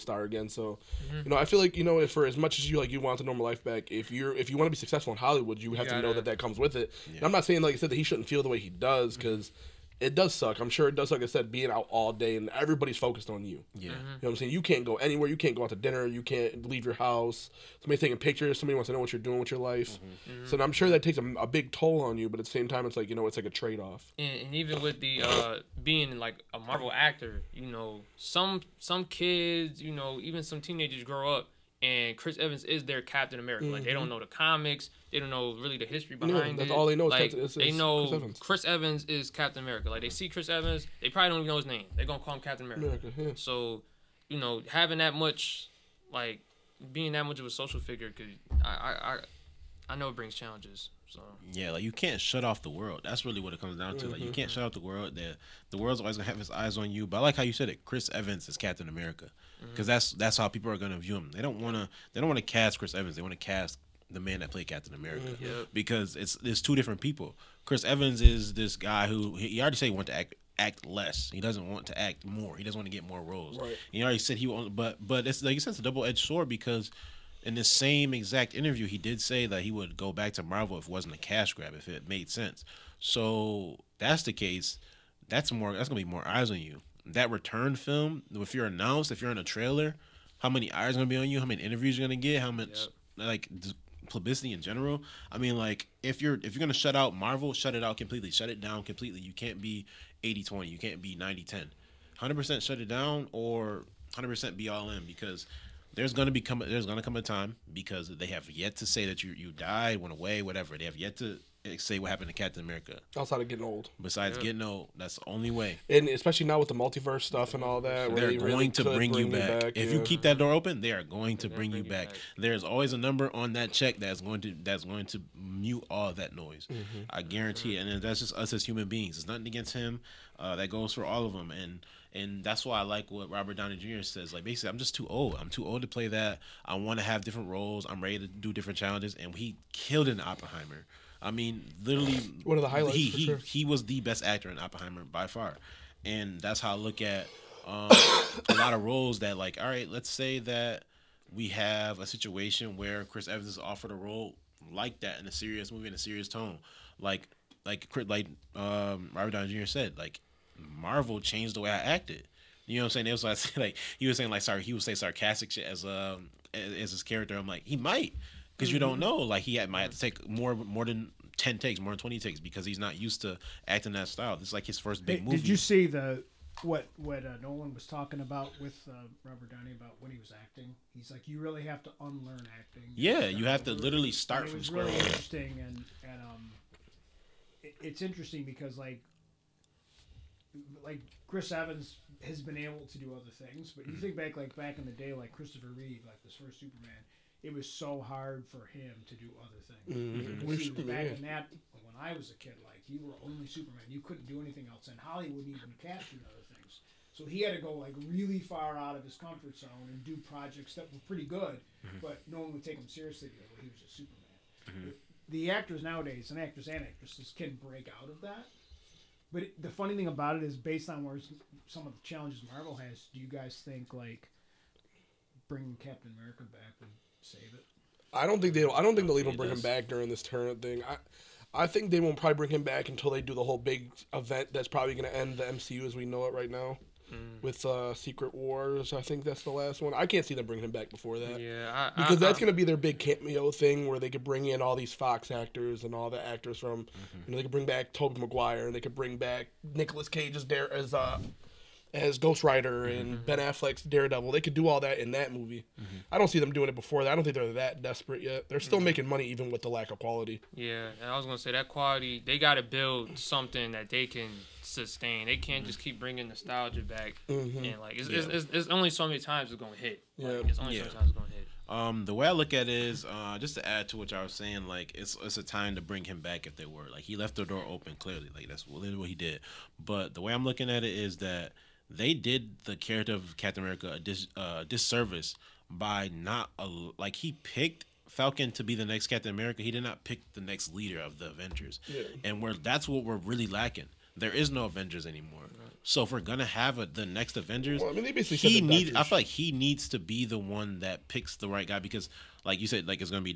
star again. So, you know, I feel like, you know, if for as much as you like, you want the normal life back, if you want to be successful in Hollywood, you have to know that comes with it. Yeah. And I'm not saying, like I said, that he shouldn't feel the way he does, because it does suck. I'm sure it does suck, like I said, being out all day and everybody's focused on you. Yeah. Mm-hmm. You know what I'm saying? You can't go anywhere. You can't go out to dinner. You can't leave your house. Somebody's taking pictures. Somebody wants to know what you're doing with your life. Mm-hmm. Mm-hmm. So I'm sure that takes a big toll on you, but at the same time, it's like, you know, it's like a trade-off. And even with the being like a Marvel actor, you know, some kids, you know, even some teenagers grow up, and Chris Evans is their Captain America. Mm-hmm. Like, they don't know the comics. They don't know really the history behind it. That's all they know. Like, they know Chris Evans is Captain America. Like, they see Chris Evans, they probably don't even know his name. They're going to call him Captain America. Yeah. So, you know, having that much, like, being that much of a social figure, could I know it brings challenges. So. Yeah, like, you can't shut off the world. That's really what it comes down to. Mm-hmm. Like, you can't shut off the world. The world's always going to have its eyes on you. But I like how you said it. Chris Evans is Captain America, because mm-hmm. that's how people are going to view him. They don't want to cast Chris Evans. They want to cast the man that played Captain America, mm-hmm. yep. because it's two different people. Chris Evans is this guy who he already said he wanted to act less. He doesn't want to act more. He doesn't want to get more roles. Right. He already said he won't. But it's like you said, it's a double-edged sword, because in the same exact interview, he did say that he would go back to Marvel if it wasn't a cash grab, if it made sense. So that's the case. That's gonna be more eyes on you. That return film, if you're announced, if you're in a trailer, how many eyes are gonna be on you? How many interviews you're gonna get? How much like publicity in general? I mean, like, if you're gonna shut out Marvel, shut it out completely, shut it down completely. You can't be 80-20. You can't be 90-10. 100% shut it down, or 100% be all in, because there's gonna come a time, because they have yet to say that you died, went away, whatever. They have yet to say what happened to Captain America. Outside of getting old. Besides getting old, that's the only way. And especially now with the multiverse stuff and all that, they're going to bring you back. If you keep that door open, they are going to bring you back. There's always a number on that check that's going to mute all that noise. Mm-hmm. I guarantee it. And that's just us as human beings. It's nothing against him. That goes for all of them. And that's why I like what Robert Downey Jr. says. Like, basically, I'm just too old. I'm too old to play that. I want to have different roles. I'm ready to do different challenges. And he killed in Oppenheimer. I mean, literally, one of the highlights. He was the best actor in Oppenheimer by far. And that's how I look at a lot of roles that, like, all right, let's say that we have a situation where Chris Evans is offered a role like that in a serious movie, in a serious tone. Like Robert Downey Jr. said, like, Marvel changed the way I acted. You know what I'm saying? It was like he was saying, like, sorry, he would say sarcastic shit as his character. I'm like, he might, because you don't know. Like, might have to take more than 10 takes, more than 20 takes, because he's not used to acting that style. This is like his first big movie. Did you see what Nolan was talking about with Robert Downey about when he was acting? He's like, you really have to unlearn acting. Yeah, you have to literally start from square one. It was really interesting, and it's interesting because like Chris Evans has been able to do other things, but you think back in the day, like Christopher Reeve, like this first Superman, it was so hard for him to do other things. Mm-hmm. In that, when I was a kid, like, you were only Superman, you couldn't do anything else, and Hollywood even captured other things. So he had to go like really far out of his comfort zone and do projects that were pretty good, but no one would take him seriously because he was just Superman. Mm-hmm. The actors nowadays, and actors and actresses, can break out of that. But the funny thing about it is, based on where some of the challenges Marvel has, do you guys think, like, bringing Captain America back would save it? I don't think they'll even bring him back during this current thing. I think they won't probably bring him back until they do the whole big event that's probably going to end the MCU as we know it right now, with Secret Wars. I think that's the last one. I can't see them bringing him back before that. Yeah, because that's going to be their big cameo thing where they could bring in all these Fox actors and all the actors from. Mm-hmm. You know, they could bring back Tobey Maguire, and they could bring back Nicolas Cage as Ghost Rider, and Ben Affleck's Daredevil. They could do all that in that movie. Mm-hmm. I don't see them doing it before that. I don't think they're that desperate yet. They're still making money even with the lack of quality. Yeah, and I was going to say, that quality, they got to build something that they can sustain. They can't just keep bringing nostalgia back. Mm-hmm. And, like, it's only so many times it's going to hit. Yeah. Like, it's only so many times it's going to hit. The way I look at it is, just to add to what y'all was saying, like, it's a time to bring him back if they were. Like, he left the door open, clearly. Like, that's literally what he did. But the way I'm looking at it is that they did the character of Captain America a disservice by not he picked Falcon to be the next Captain America. He did not pick the next leader of the Avengers. Yeah. And that's what we're really lacking. There is no Avengers anymore. Right. So if we're gonna have the next Avengers, well, I mean, they basically I feel like he needs to be the one that picks the right guy, because, like you said, like it was gonna be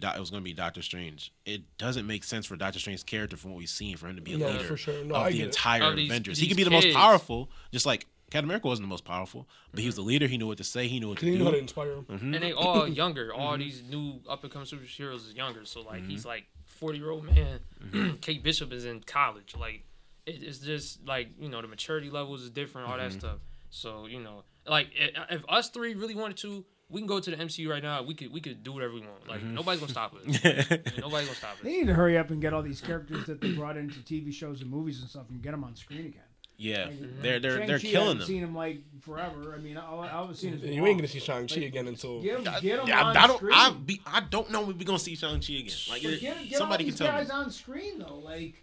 Doctor Strange. It doesn't make sense for Doctor Strange's character, from what we've seen, for him to be a leader for sure. Of the entire Avengers. He could be the most powerful, just like Captain America wasn't the most powerful, but he was the leader. He knew what to say. He knew what to do. He knew how to inspire him. Mm-hmm. And they all younger. All these new up-and-coming superheroes is younger. So, like, he's, like, 40-year-old man. Kate Bishop is in college. Like, it's just, like, you know, the maturity levels is different, all that stuff. So, you know, like, if us three really wanted to, we can go to the MCU right now. We could do whatever we want. Like, nobody's going to stop us. Nobody's going to stop us. They need to hurry up and get all these characters that they brought into TV shows and movies and stuff and get them on screen again. Yeah, they're killing them. I've seen him like forever. I mean, I was seeing him. You ain't gonna see Shang-Chi again until. I don't know if we're gonna see Shang-Chi again. Like, get somebody all these can tell guys me. On screen though. Like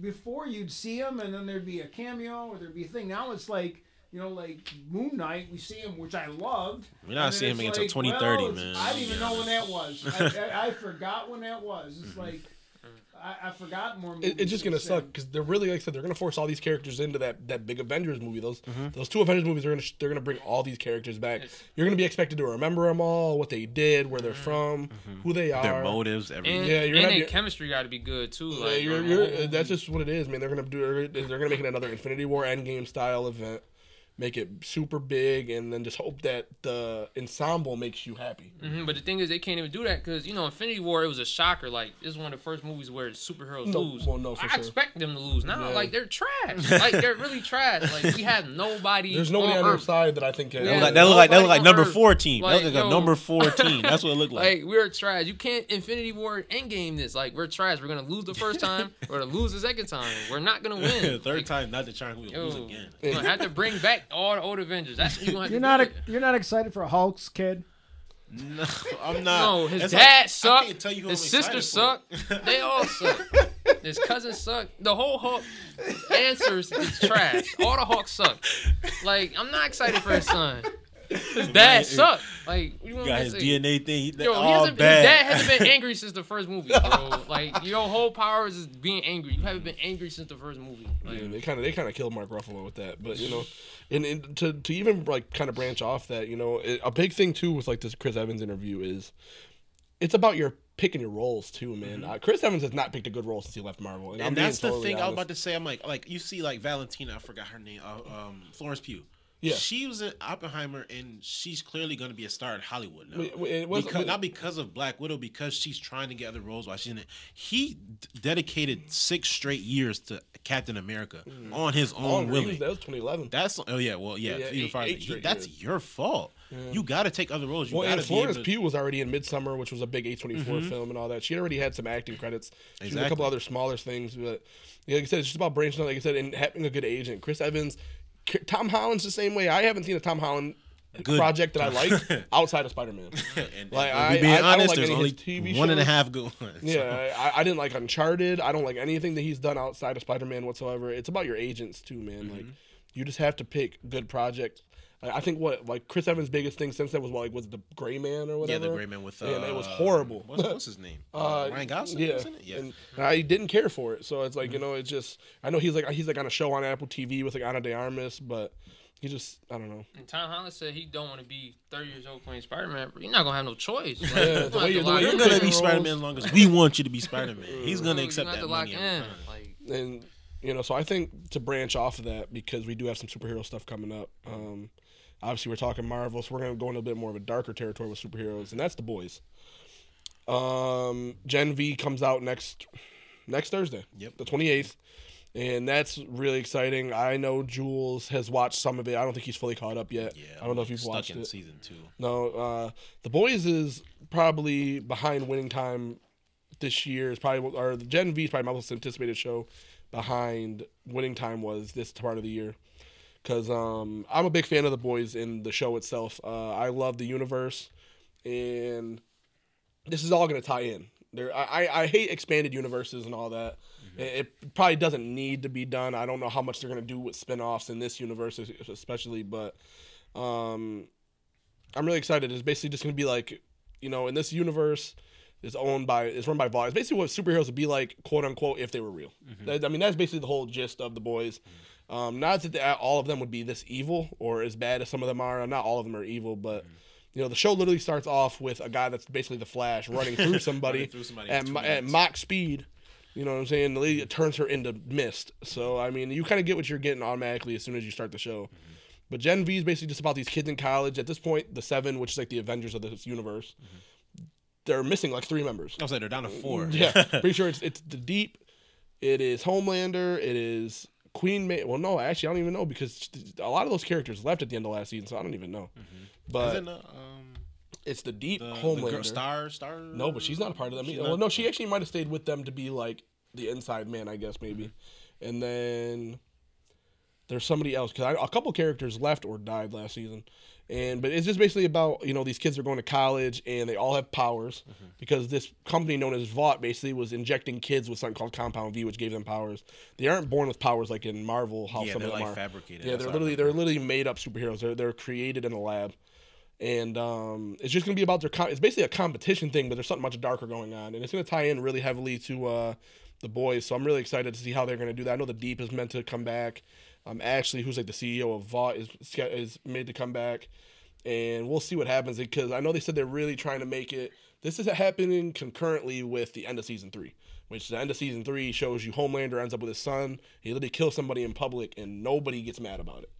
before you'd see him, and then there'd be a cameo or there'd be a thing. Now it's like, you know, like Moon Knight, we see him, which I loved. We're not seeing him again until 2030, man. I didn't even know when that was. I forgot when that was. It's like. I forgot more movies. It's just going to suck because they're really, like I said, they're going to force all these characters into that big Avengers movie. Those two Avengers movies, they're going to bring all these characters back. You're going to be expected to remember them all, what they did, where they're from, who they are. Their motives, everything. And chemistry got to be good, too. Like, that's just what it is, man. They're going to make it another Infinity War Endgame style event. Make it super big, and then just hope that the ensemble makes you happy. But the thing is, they can't even do that because, you know, Infinity War, it was a shocker. Like, this is one of the first movies where superheroes lose. Well, no, I expect them to lose now. Yeah. Like, they're trash. Like, they're really trash. Like, we have nobody. There's nobody on their side that I think. Yeah. That look like number 14. Like, that look like number 14. That's what it looked like. Like, we're trash. You can't Infinity War Endgame this. Like, we're trash. We're gonna lose the first time. We're gonna lose the second time. We're not gonna win. Third time, not the chance we lose again. You have to bring back. All the old Avengers. That's what you're not excited for Hulk's kid? No, I'm not. No, his dad sucked. I can't tell you who his sister sucked. They all sucked. His cousin sucked. The whole Hulk answers is trash. All the Hulk sucked. Like, I'm not excited for his son. His dad sucked. Like, what do you want to say? His DNA thing. His dad hasn't been angry since the first movie, bro. Like, your whole power is being angry. You haven't been angry since the first movie. Like, yeah, they kind of killed Mark Ruffalo with that, but you know. And to even, like, kind of branch off that, you know, a big thing, too, with, like, this Chris Evans interview is it's about your picking your roles, too, man. Chris Evans has not picked a good role since he left Marvel. And that's the thing I was about to say. I'm like, you see, like, Valentina, I forgot her name, Florence Pugh. Yeah. She was in Oppenheimer, and she's clearly going to be a star in Hollywood now. Not because of Black Widow, because she's trying to get other roles while she's in it. He dedicated 6 straight years to Captain America on his own willing. That was 2011. That's your fault. Yeah. You got to take other roles. Florence Pugh was already in Midsommar, which was a big A24 film and all that. She had already had some acting credits. She did a couple other smaller things. But, like I said, it's just about branching out, like I said, and having a good agent. Chris Evans... Tom Holland's the same way. I haven't seen a Tom Holland project that I like outside of Spider-Man. Honest, there's only TV one shows. And a half good ones. Yeah, so. I didn't like Uncharted. I don't like anything that he's done outside of Spider-Man whatsoever. It's about your agents too, man. Like, you just have to pick good projects. I think Chris Evans' biggest thing since then was the Gray Man or whatever. Yeah, the Gray Man with it was horrible. What's his name? Ryan Gosling. Yeah, wasn't it? Yeah. And I didn't care for it, so it's like you know, it's just I know he's like on a show on Apple TV with like Ana de Armas, but he just I don't know. And Tom Holland said he don't want to be 30 years old playing Spider-Man. But you're not gonna have no choice. Like, you're gonna be Spider-Man as long as we want you to be Spider-Man. He's gonna accept that money. And you know, so I think to branch off of that because we do have some superhero stuff coming up. Obviously, we're talking Marvel, so we're going to go into a bit more of a darker territory with superheroes, and that's The Boys. Gen V comes out next Thursday, the 28th, and that's really exciting. I know Jules has watched some of it. I don't think he's fully caught up yet. Yeah, I don't know if you've watched it. Stuck in season 2. No, The Boys is probably behind Winning Time this year. Gen V is probably my most anticipated show behind Winning Time was this part of the year. Because I'm a big fan of The Boys in the show itself. I love the universe. And this is all going to tie in. I hate expanded universes and all that. It probably doesn't need to be done. I don't know how much they're going to do with spinoffs in this universe especially. But I'm really excited. It's basically just going to be like, you know, in this universe... It's run by villains. Basically what superheroes would be like, quote unquote, if they were real. Mm-hmm. I mean, that's basically the whole gist of The Boys. Mm-hmm. Not that all of them would be this evil or as bad as some of them are. Not all of them are evil, but mm-hmm. you know, the show literally starts off with a guy that's basically the Flash running through somebody, at mock speed. You know what I'm saying? The lady turns her into mist. So, I mean, you kind of get what you're getting automatically as soon as you start the show. Mm-hmm. But Gen V is basically just about these kids in college. At this point, the Seven, which is like the Avengers of this universe, mm-hmm. they're missing like three members. I was like, they're down to four. Yeah, pretty sure it's the Deep. It is Homelander. It is Queen May. Well, no, actually, I don't even know because a lot of those characters left at the end of last season, so I don't even know. Mm-hmm. But it's the Deep, Homelander. The girl, Star? No, but she's not a part of them either. Well, no, she actually might have stayed with them to be like the inside man, I guess, maybe. Mm-hmm. And then there's somebody else because a couple characters left or died last season, but it's just basically about, you know, these kids are going to college and they all have powers mm-hmm. because this company known as Vought basically was injecting kids with something called Compound V, which gave them powers. They aren't born with powers like in Marvel. How some of them are fabricated. Yeah, they're literally made up superheroes. They're created in a lab, and it's just gonna be about their. It's basically a competition thing, but there's something much darker going on, and it's gonna tie in really heavily to The Boys. So I'm really excited to see how they're gonna do that. I know the Deep is meant to come back. Ashley, who's like the CEO of Vought, is made to come back, and we'll see what happens because I know they said they're really trying to make it. This is happening concurrently with the end of season 3, which the end of season 3 shows you Homelander ends up with his son. He literally kills somebody in public, and nobody gets mad about it.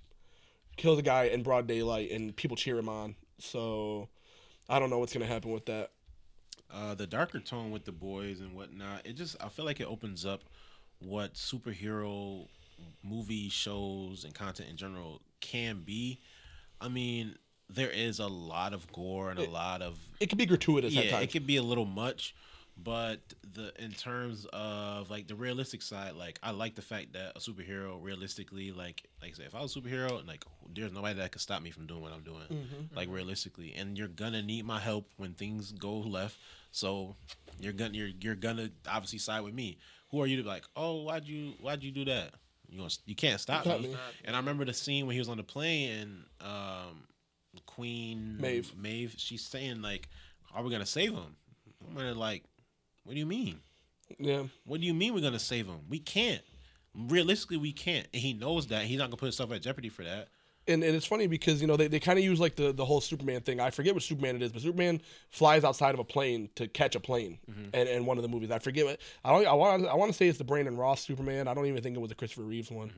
Kills a guy in broad daylight, and people cheer him on. So I don't know what's going to happen with that. The darker tone with The Boys and whatnot, I feel like it opens up what superhero movie shows and content in general can be. I mean, there is a lot of gore and it can be gratuitous at times. It can be a little much, but in terms of like the realistic side, like I like the fact that a superhero realistically, like I said, if I was a superhero and like there's nobody that could stop me from doing what I'm doing, mm-hmm. like realistically, and you're gonna need my help when things go left, so you're gonna obviously side with me. Who are you to be like, oh, why'd you do that? You can't stop me. And I remember the scene when he was on the plane and Queen Maeve, she's saying like, "Are we gonna save him?" I'm gonna like, "What do you mean? Yeah, what do you mean we're gonna save him? We can't. Realistically, we can't." And he knows that he's not gonna put himself at jeopardy for that. And it's funny because, you know, they kind of use like the whole Superman thing. I forget what Superman it is, but Superman flies outside of a plane to catch a plane mm-hmm. in one of the movies. I forget what I want to say it's the Brandon Ross Superman. I don't even think it was the Christopher Reeves one.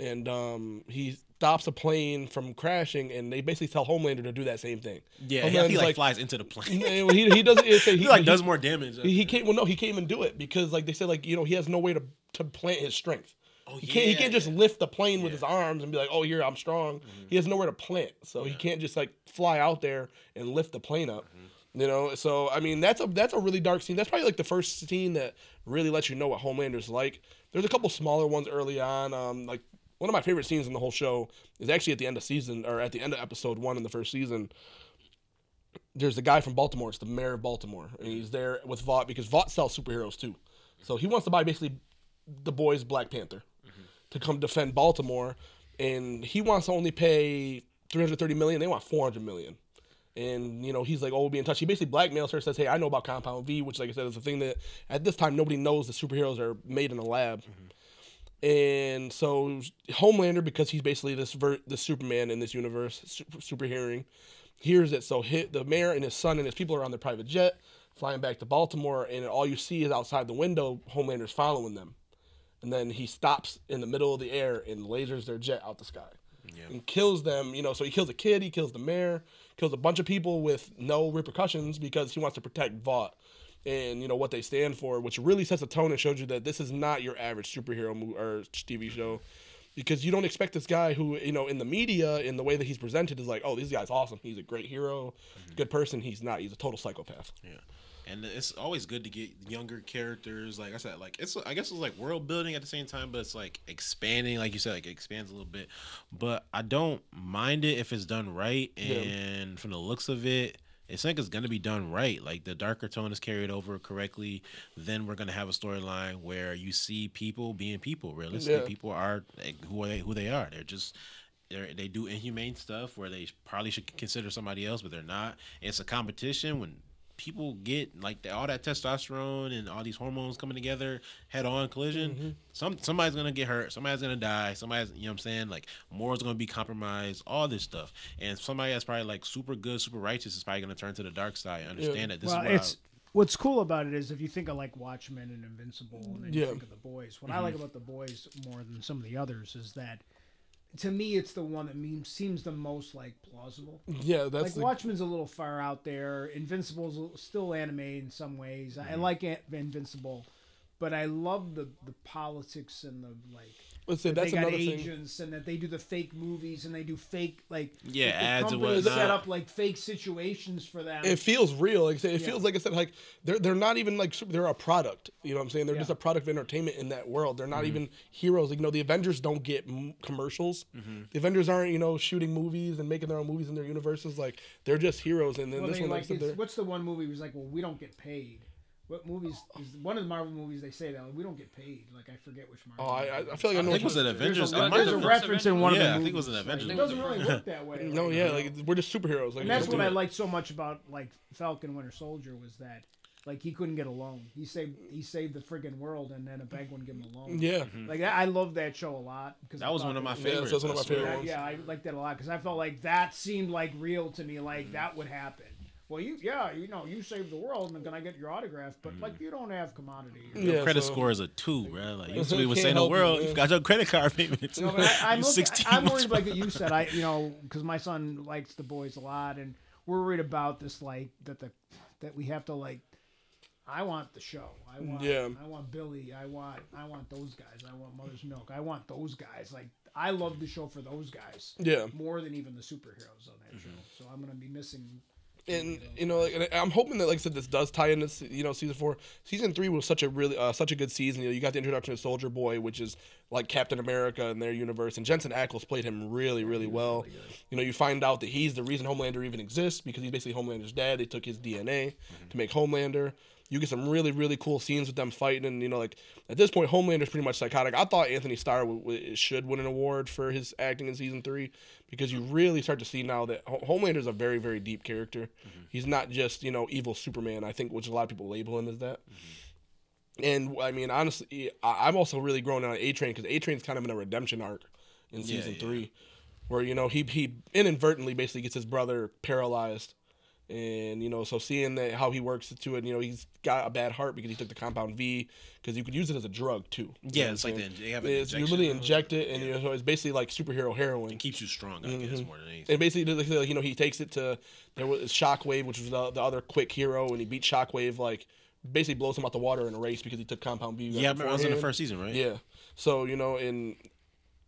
Mm-hmm. And he stops a plane from crashing, and they basically tell Homelander to do that same thing. Yeah, he like flies into the plane. he doesn't. He like does more damage. He can't even do it because like they said, like, you know, he has no way to plant his strength. Oh, he can't just lift the plane with his arms and be like, "Oh, here, I'm strong." Mm-hmm. He has nowhere to plant, so he can't just like fly out there and lift the plane up. Mm-hmm. You know, so I mean, that's a really dark scene. That's probably like the first scene that really lets you know what Homelander's like. There's a couple smaller ones early on. Like one of my favorite scenes in the whole show is actually at the end of episode 1 in the first season. There's a guy from Baltimore. It's the mayor of Baltimore, and he's there with Vought because Vought sells superheroes too. So he wants to buy basically The Boys' Black Panther to come defend Baltimore, and he wants to only pay $330 million. They want $400 million. And, you know, he's like, "Oh, we'll be in touch." He basically blackmails her, says, "Hey, I know about Compound V," which, like I said, is a thing that at this time nobody knows. The superheroes are made in a lab. Mm-hmm. And so Homelander, because he's basically this Superman in this universe, superhearing, hears it. So the mayor and his son and his people are on their private jet flying back to Baltimore, and all you see is outside the window Homelander's following them. And then he stops in the middle of the air and lasers their jet out the sky and kills them. You know, so he kills a kid, he kills the mayor, kills a bunch of people with no repercussions because he wants to protect Vought and, you know, what they stand for, which really sets a tone and shows you that this is not your average superhero movie or TV show, because you don't expect this guy who, you know, in the media, in the way that he's presented is like, "Oh, this guy's awesome. He's a great hero, mm-hmm. good person." He's not. He's a total psychopath. Yeah. And it's always good to get younger characters. Like I said, like I guess it's like world building at the same time, but it's like expanding. Like you said, like it expands a little bit. But I don't mind it if it's done right. And from the looks of it, it's like it's gonna be done right. Like the darker tone is carried over correctly. Then we're gonna have a storyline where you see people being people. Realistically, people are who they are. They're just. They do inhumane stuff where they probably should consider somebody else, but they're not. It's a competition when people get, like, all that testosterone and all these hormones coming together, head-on collision, somebody's going to get hurt, somebody's going to die, somebody's, you know what I'm saying, like, morals going to be compromised, all this stuff. And somebody that's probably, like, super good, super righteous is probably going to turn to the dark side and understand that this is what's cool about it is if you think of, like, Watchmen and Invincible and then you think of The Boys, what I like about The Boys more than some of the others is that, to me, it's the one that seems the most, like, plausible. Yeah, that's... Like, Watchmen's a little far out there. Invincible's still anime in some ways. I like Invincible, but I love the politics and the, like... Let's say that's another thing. They got agents and that they do the fake movies and they do fake, like... Yeah, ads and whatnot. The companies set up, like, fake situations for them. It feels real. Like I said, it feels like I said, like, they're not even, like... They're a product. You know what I'm saying? They're just a product of entertainment in that world. They're not even heroes. Like, you know, the Avengers don't get commercials. The Avengers aren't, you know, shooting movies and making their own movies in their universes. Like, they're just heroes. And then this one... Like, what's the one movie was like, well, we don't get paid? What movies? Is one of the Marvel movies they say that like, we don't get paid. Like I forget which Marvel. I feel like I know. I think it was an Avengers. There's a reference in one of the movies. I think it was an Avengers. It doesn't really work that way. No, like, like we're just superheroes. Like, and that's what I liked so much about like Falcon Winter Soldier was that like he couldn't get a loan. He saved the friggin' world, and then a bank wouldn't give him a loan. Yeah, like I love that show a lot because that was one of my favorites. That was one of my favorite ones. Yeah, I liked that a lot because I felt like that seemed like real to me. Like that would happen. Well, you saved the world, and can I get your autograph? But like, you don't have commodity. Your credit score is a 2, bro. Like you would say in the world, you've got your credit card payments. You know, I'm worried about what you said. Because my son likes The Boys a lot, and we're worried about this, like that we have to like. I want the show. I want Billy. I want those guys. I want Mother's Milk. I want those guys. Like I love the show for those guys. Yeah. More than even the superheroes on that show. So I'm gonna be missing. And you know, like, and I'm hoping that, like I said, this does tie into season 4. Season 3 was such a good season. You know, you got the introduction of Soldier Boy, which is like Captain America in their universe, and Jensen Ackles played him really, really well. Really you know, you find out that he's the reason Homelander even exists because he's basically Homelander's dad. They took his DNA to make Homelander. You get some really, really cool scenes with them fighting, and you know, like at this point, Homelander's pretty much psychotic. I thought Anthony Starr should win an award for his acting in season 3 because you really start to see now that Homelander's a very, very deep character. He's not just evil Superman. I think which a lot of people label him as that. And I mean, honestly, I'm also really growing on A-Train because A-Train's kind of in a redemption arc in season 3, where he inadvertently basically gets his brother paralyzed. And, so seeing that how he works to it, he's got a bad heart because he took the Compound V because you could use it as a drug, too. Yeah, it's like they have an injection. You literally inject it, and so it's basically like superhero heroin. It keeps you strong, I guess, more than anything. And basically, like, he takes it to, there was Shockwave, which was the other quick hero, and he beat Shockwave, like, basically blows him out the water in a race because he took Compound V. Yeah, but I was in the first season, right? Yeah. So, and...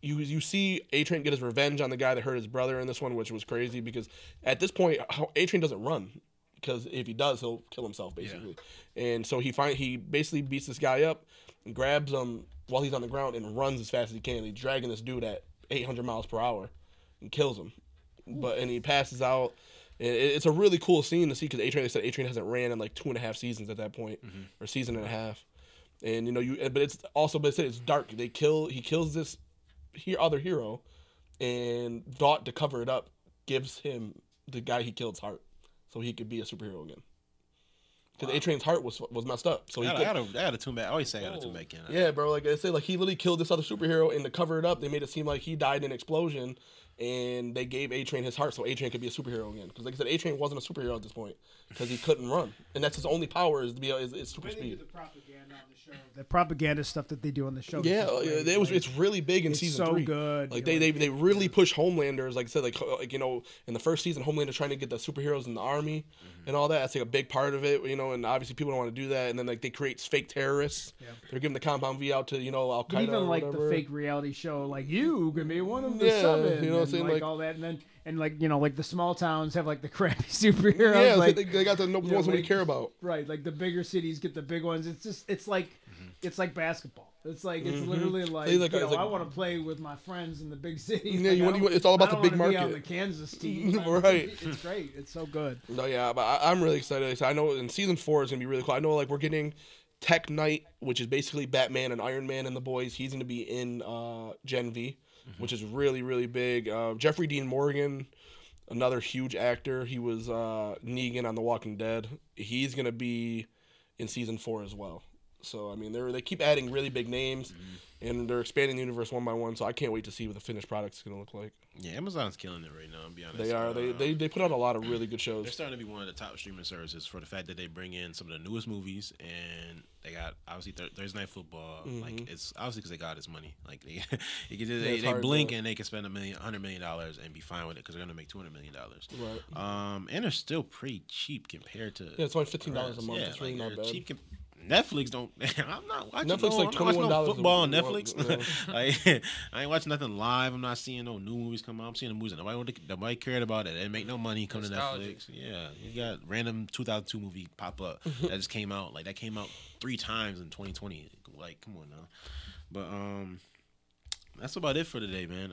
You see A-Train get his revenge on the guy that hurt his brother in this one, which was crazy because at this point, A-Train doesn't run because if he does, he'll kill himself, basically. Yeah. And so he basically beats this guy up and grabs him while he's on the ground and runs as fast as he can. He's dragging this dude at 800 miles per hour and kills him. And he passes out. It's a really cool scene to see because A-Train hasn't ran in like 2.5 seasons at that point or season and a half. And, but it's also, it's dark. He kills this other hero and thought to cover it up gives him the guy he killed's heart so he could be a superhero again because A-Train's heart was messed up so I gotta tune back. I always say I gotta tune back in. Yeah, bro, like I say, like he literally killed this other superhero and to cover it up they made it seem like he died in an explosion and they gave A-Train his heart so A-Train could be a superhero again because like I said A-Train wasn't a superhero at this point because he couldn't run and that's his only power is to be is super speed. The propaganda stuff that they do on the show. Yeah, it's really big in season 3. It's so good. Like they really push Homelanders. Like I said, like in the first season, Homelander trying to get the superheroes in the army and all that. That's like a big part of it, And obviously people don't want to do that. And then like they create fake terrorists. Yeah. They're giving the Compound V out to Al Qaeda. Even like the fake reality show, like you can be one of the summit. You know what I'm saying? Like all that, and then. And, like, the small towns have, like, the crappy superheroes. Yeah, like, they got the ones we care about. Right, like, the bigger cities get the big ones. It's just, it's like basketball. It's like, it's literally like, I want to play with my friends in the big city. Yeah, like, it's all about the big market. I don't want to be on the Kansas team. Right. It's great. It's so good. No, yeah, but I'm really excited. I know in season 4 is going to be really cool. I know, like, we're getting Tech Knight, which is basically Batman and Iron Man and the boys. He's going to be in Gen V. Which is really, really big. Jeffrey Dean Morgan Another huge actor. He was Negan on The Walking Dead. He's going to be in season 4 as well. So, I mean, they keep adding really big names, and they're expanding the universe one by one, so I can't wait to see what the finished product's going to look like. Yeah, Amazon's killing it right now, I'll be honest. They are. They put out a lot of really good shows. They're starting to be one of the top streaming services for the fact that they bring in some of the newest movies, and they got, obviously, Thursday Night Football. Mm-hmm. Like, it's obviously because they got this money. Like, they blink, and they can spend $100 million and be fine with it because they're going to make $200 million. Right. And they're still pretty cheap compared to... Yeah, it's only $15 a month. Yeah, it's really not bad. Cheap Netflix don't. I'm not watching. Netflix no, like $21 no football on Netflix. No. Like, I ain't watching nothing live. I'm not seeing no new movies come out. I'm seeing the movies that nobody cared about it and make no money come to Netflix. Yeah, you got random 2002 movie pop up that just came out. Like that came out 3 times in 2020. Like come on now. But that's about it for today, man.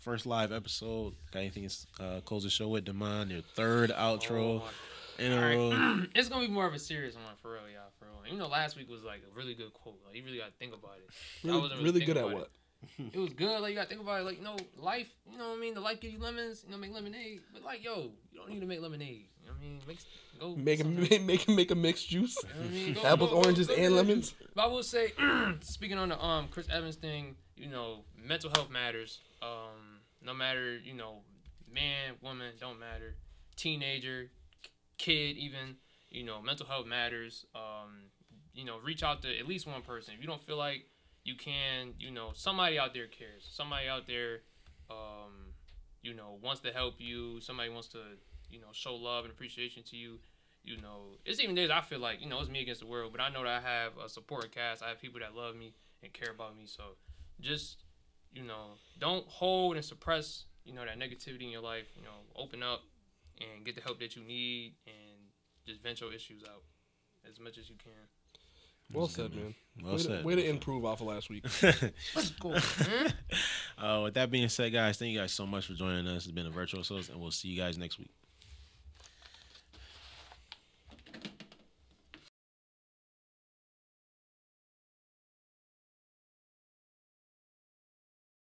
First live episode. Got anything to close the show with? Demond, your third outro. Right. It's gonna be more of a serious one for real, y'all. For real, even though last week was like a really good quote, like you really gotta think about it. Really good at what? It was good, like you gotta think about it. Like, life. You know what I mean? The life gives you lemons. You know, make lemonade. But like, you don't need to make lemonade. You know what I mean? Make a mixed juice. You know what I mean? Apples, oranges, and lemons. But I will say, speaking on the Chris Evans thing, mental health matters. No matter man, woman, don't matter, teenager. Kid, even, mental health matters. Reach out to at least one person. If you don't feel like you can, somebody out there cares. Somebody out there, wants to help you. Somebody wants to, show love and appreciation to you. It's even days I feel like, it's me against the world, but I know that I have a support cast. I have people that love me and care about me. So just, don't hold and suppress, that negativity in your life. Open up. And get the help that you need and just vent your issues out as much as you can. Well said, man. Well said. Way to improve off of last week. Let's go. With that being said, guys, thank you guys so much for joining us. It's been a virtual show, and we'll see you guys next week.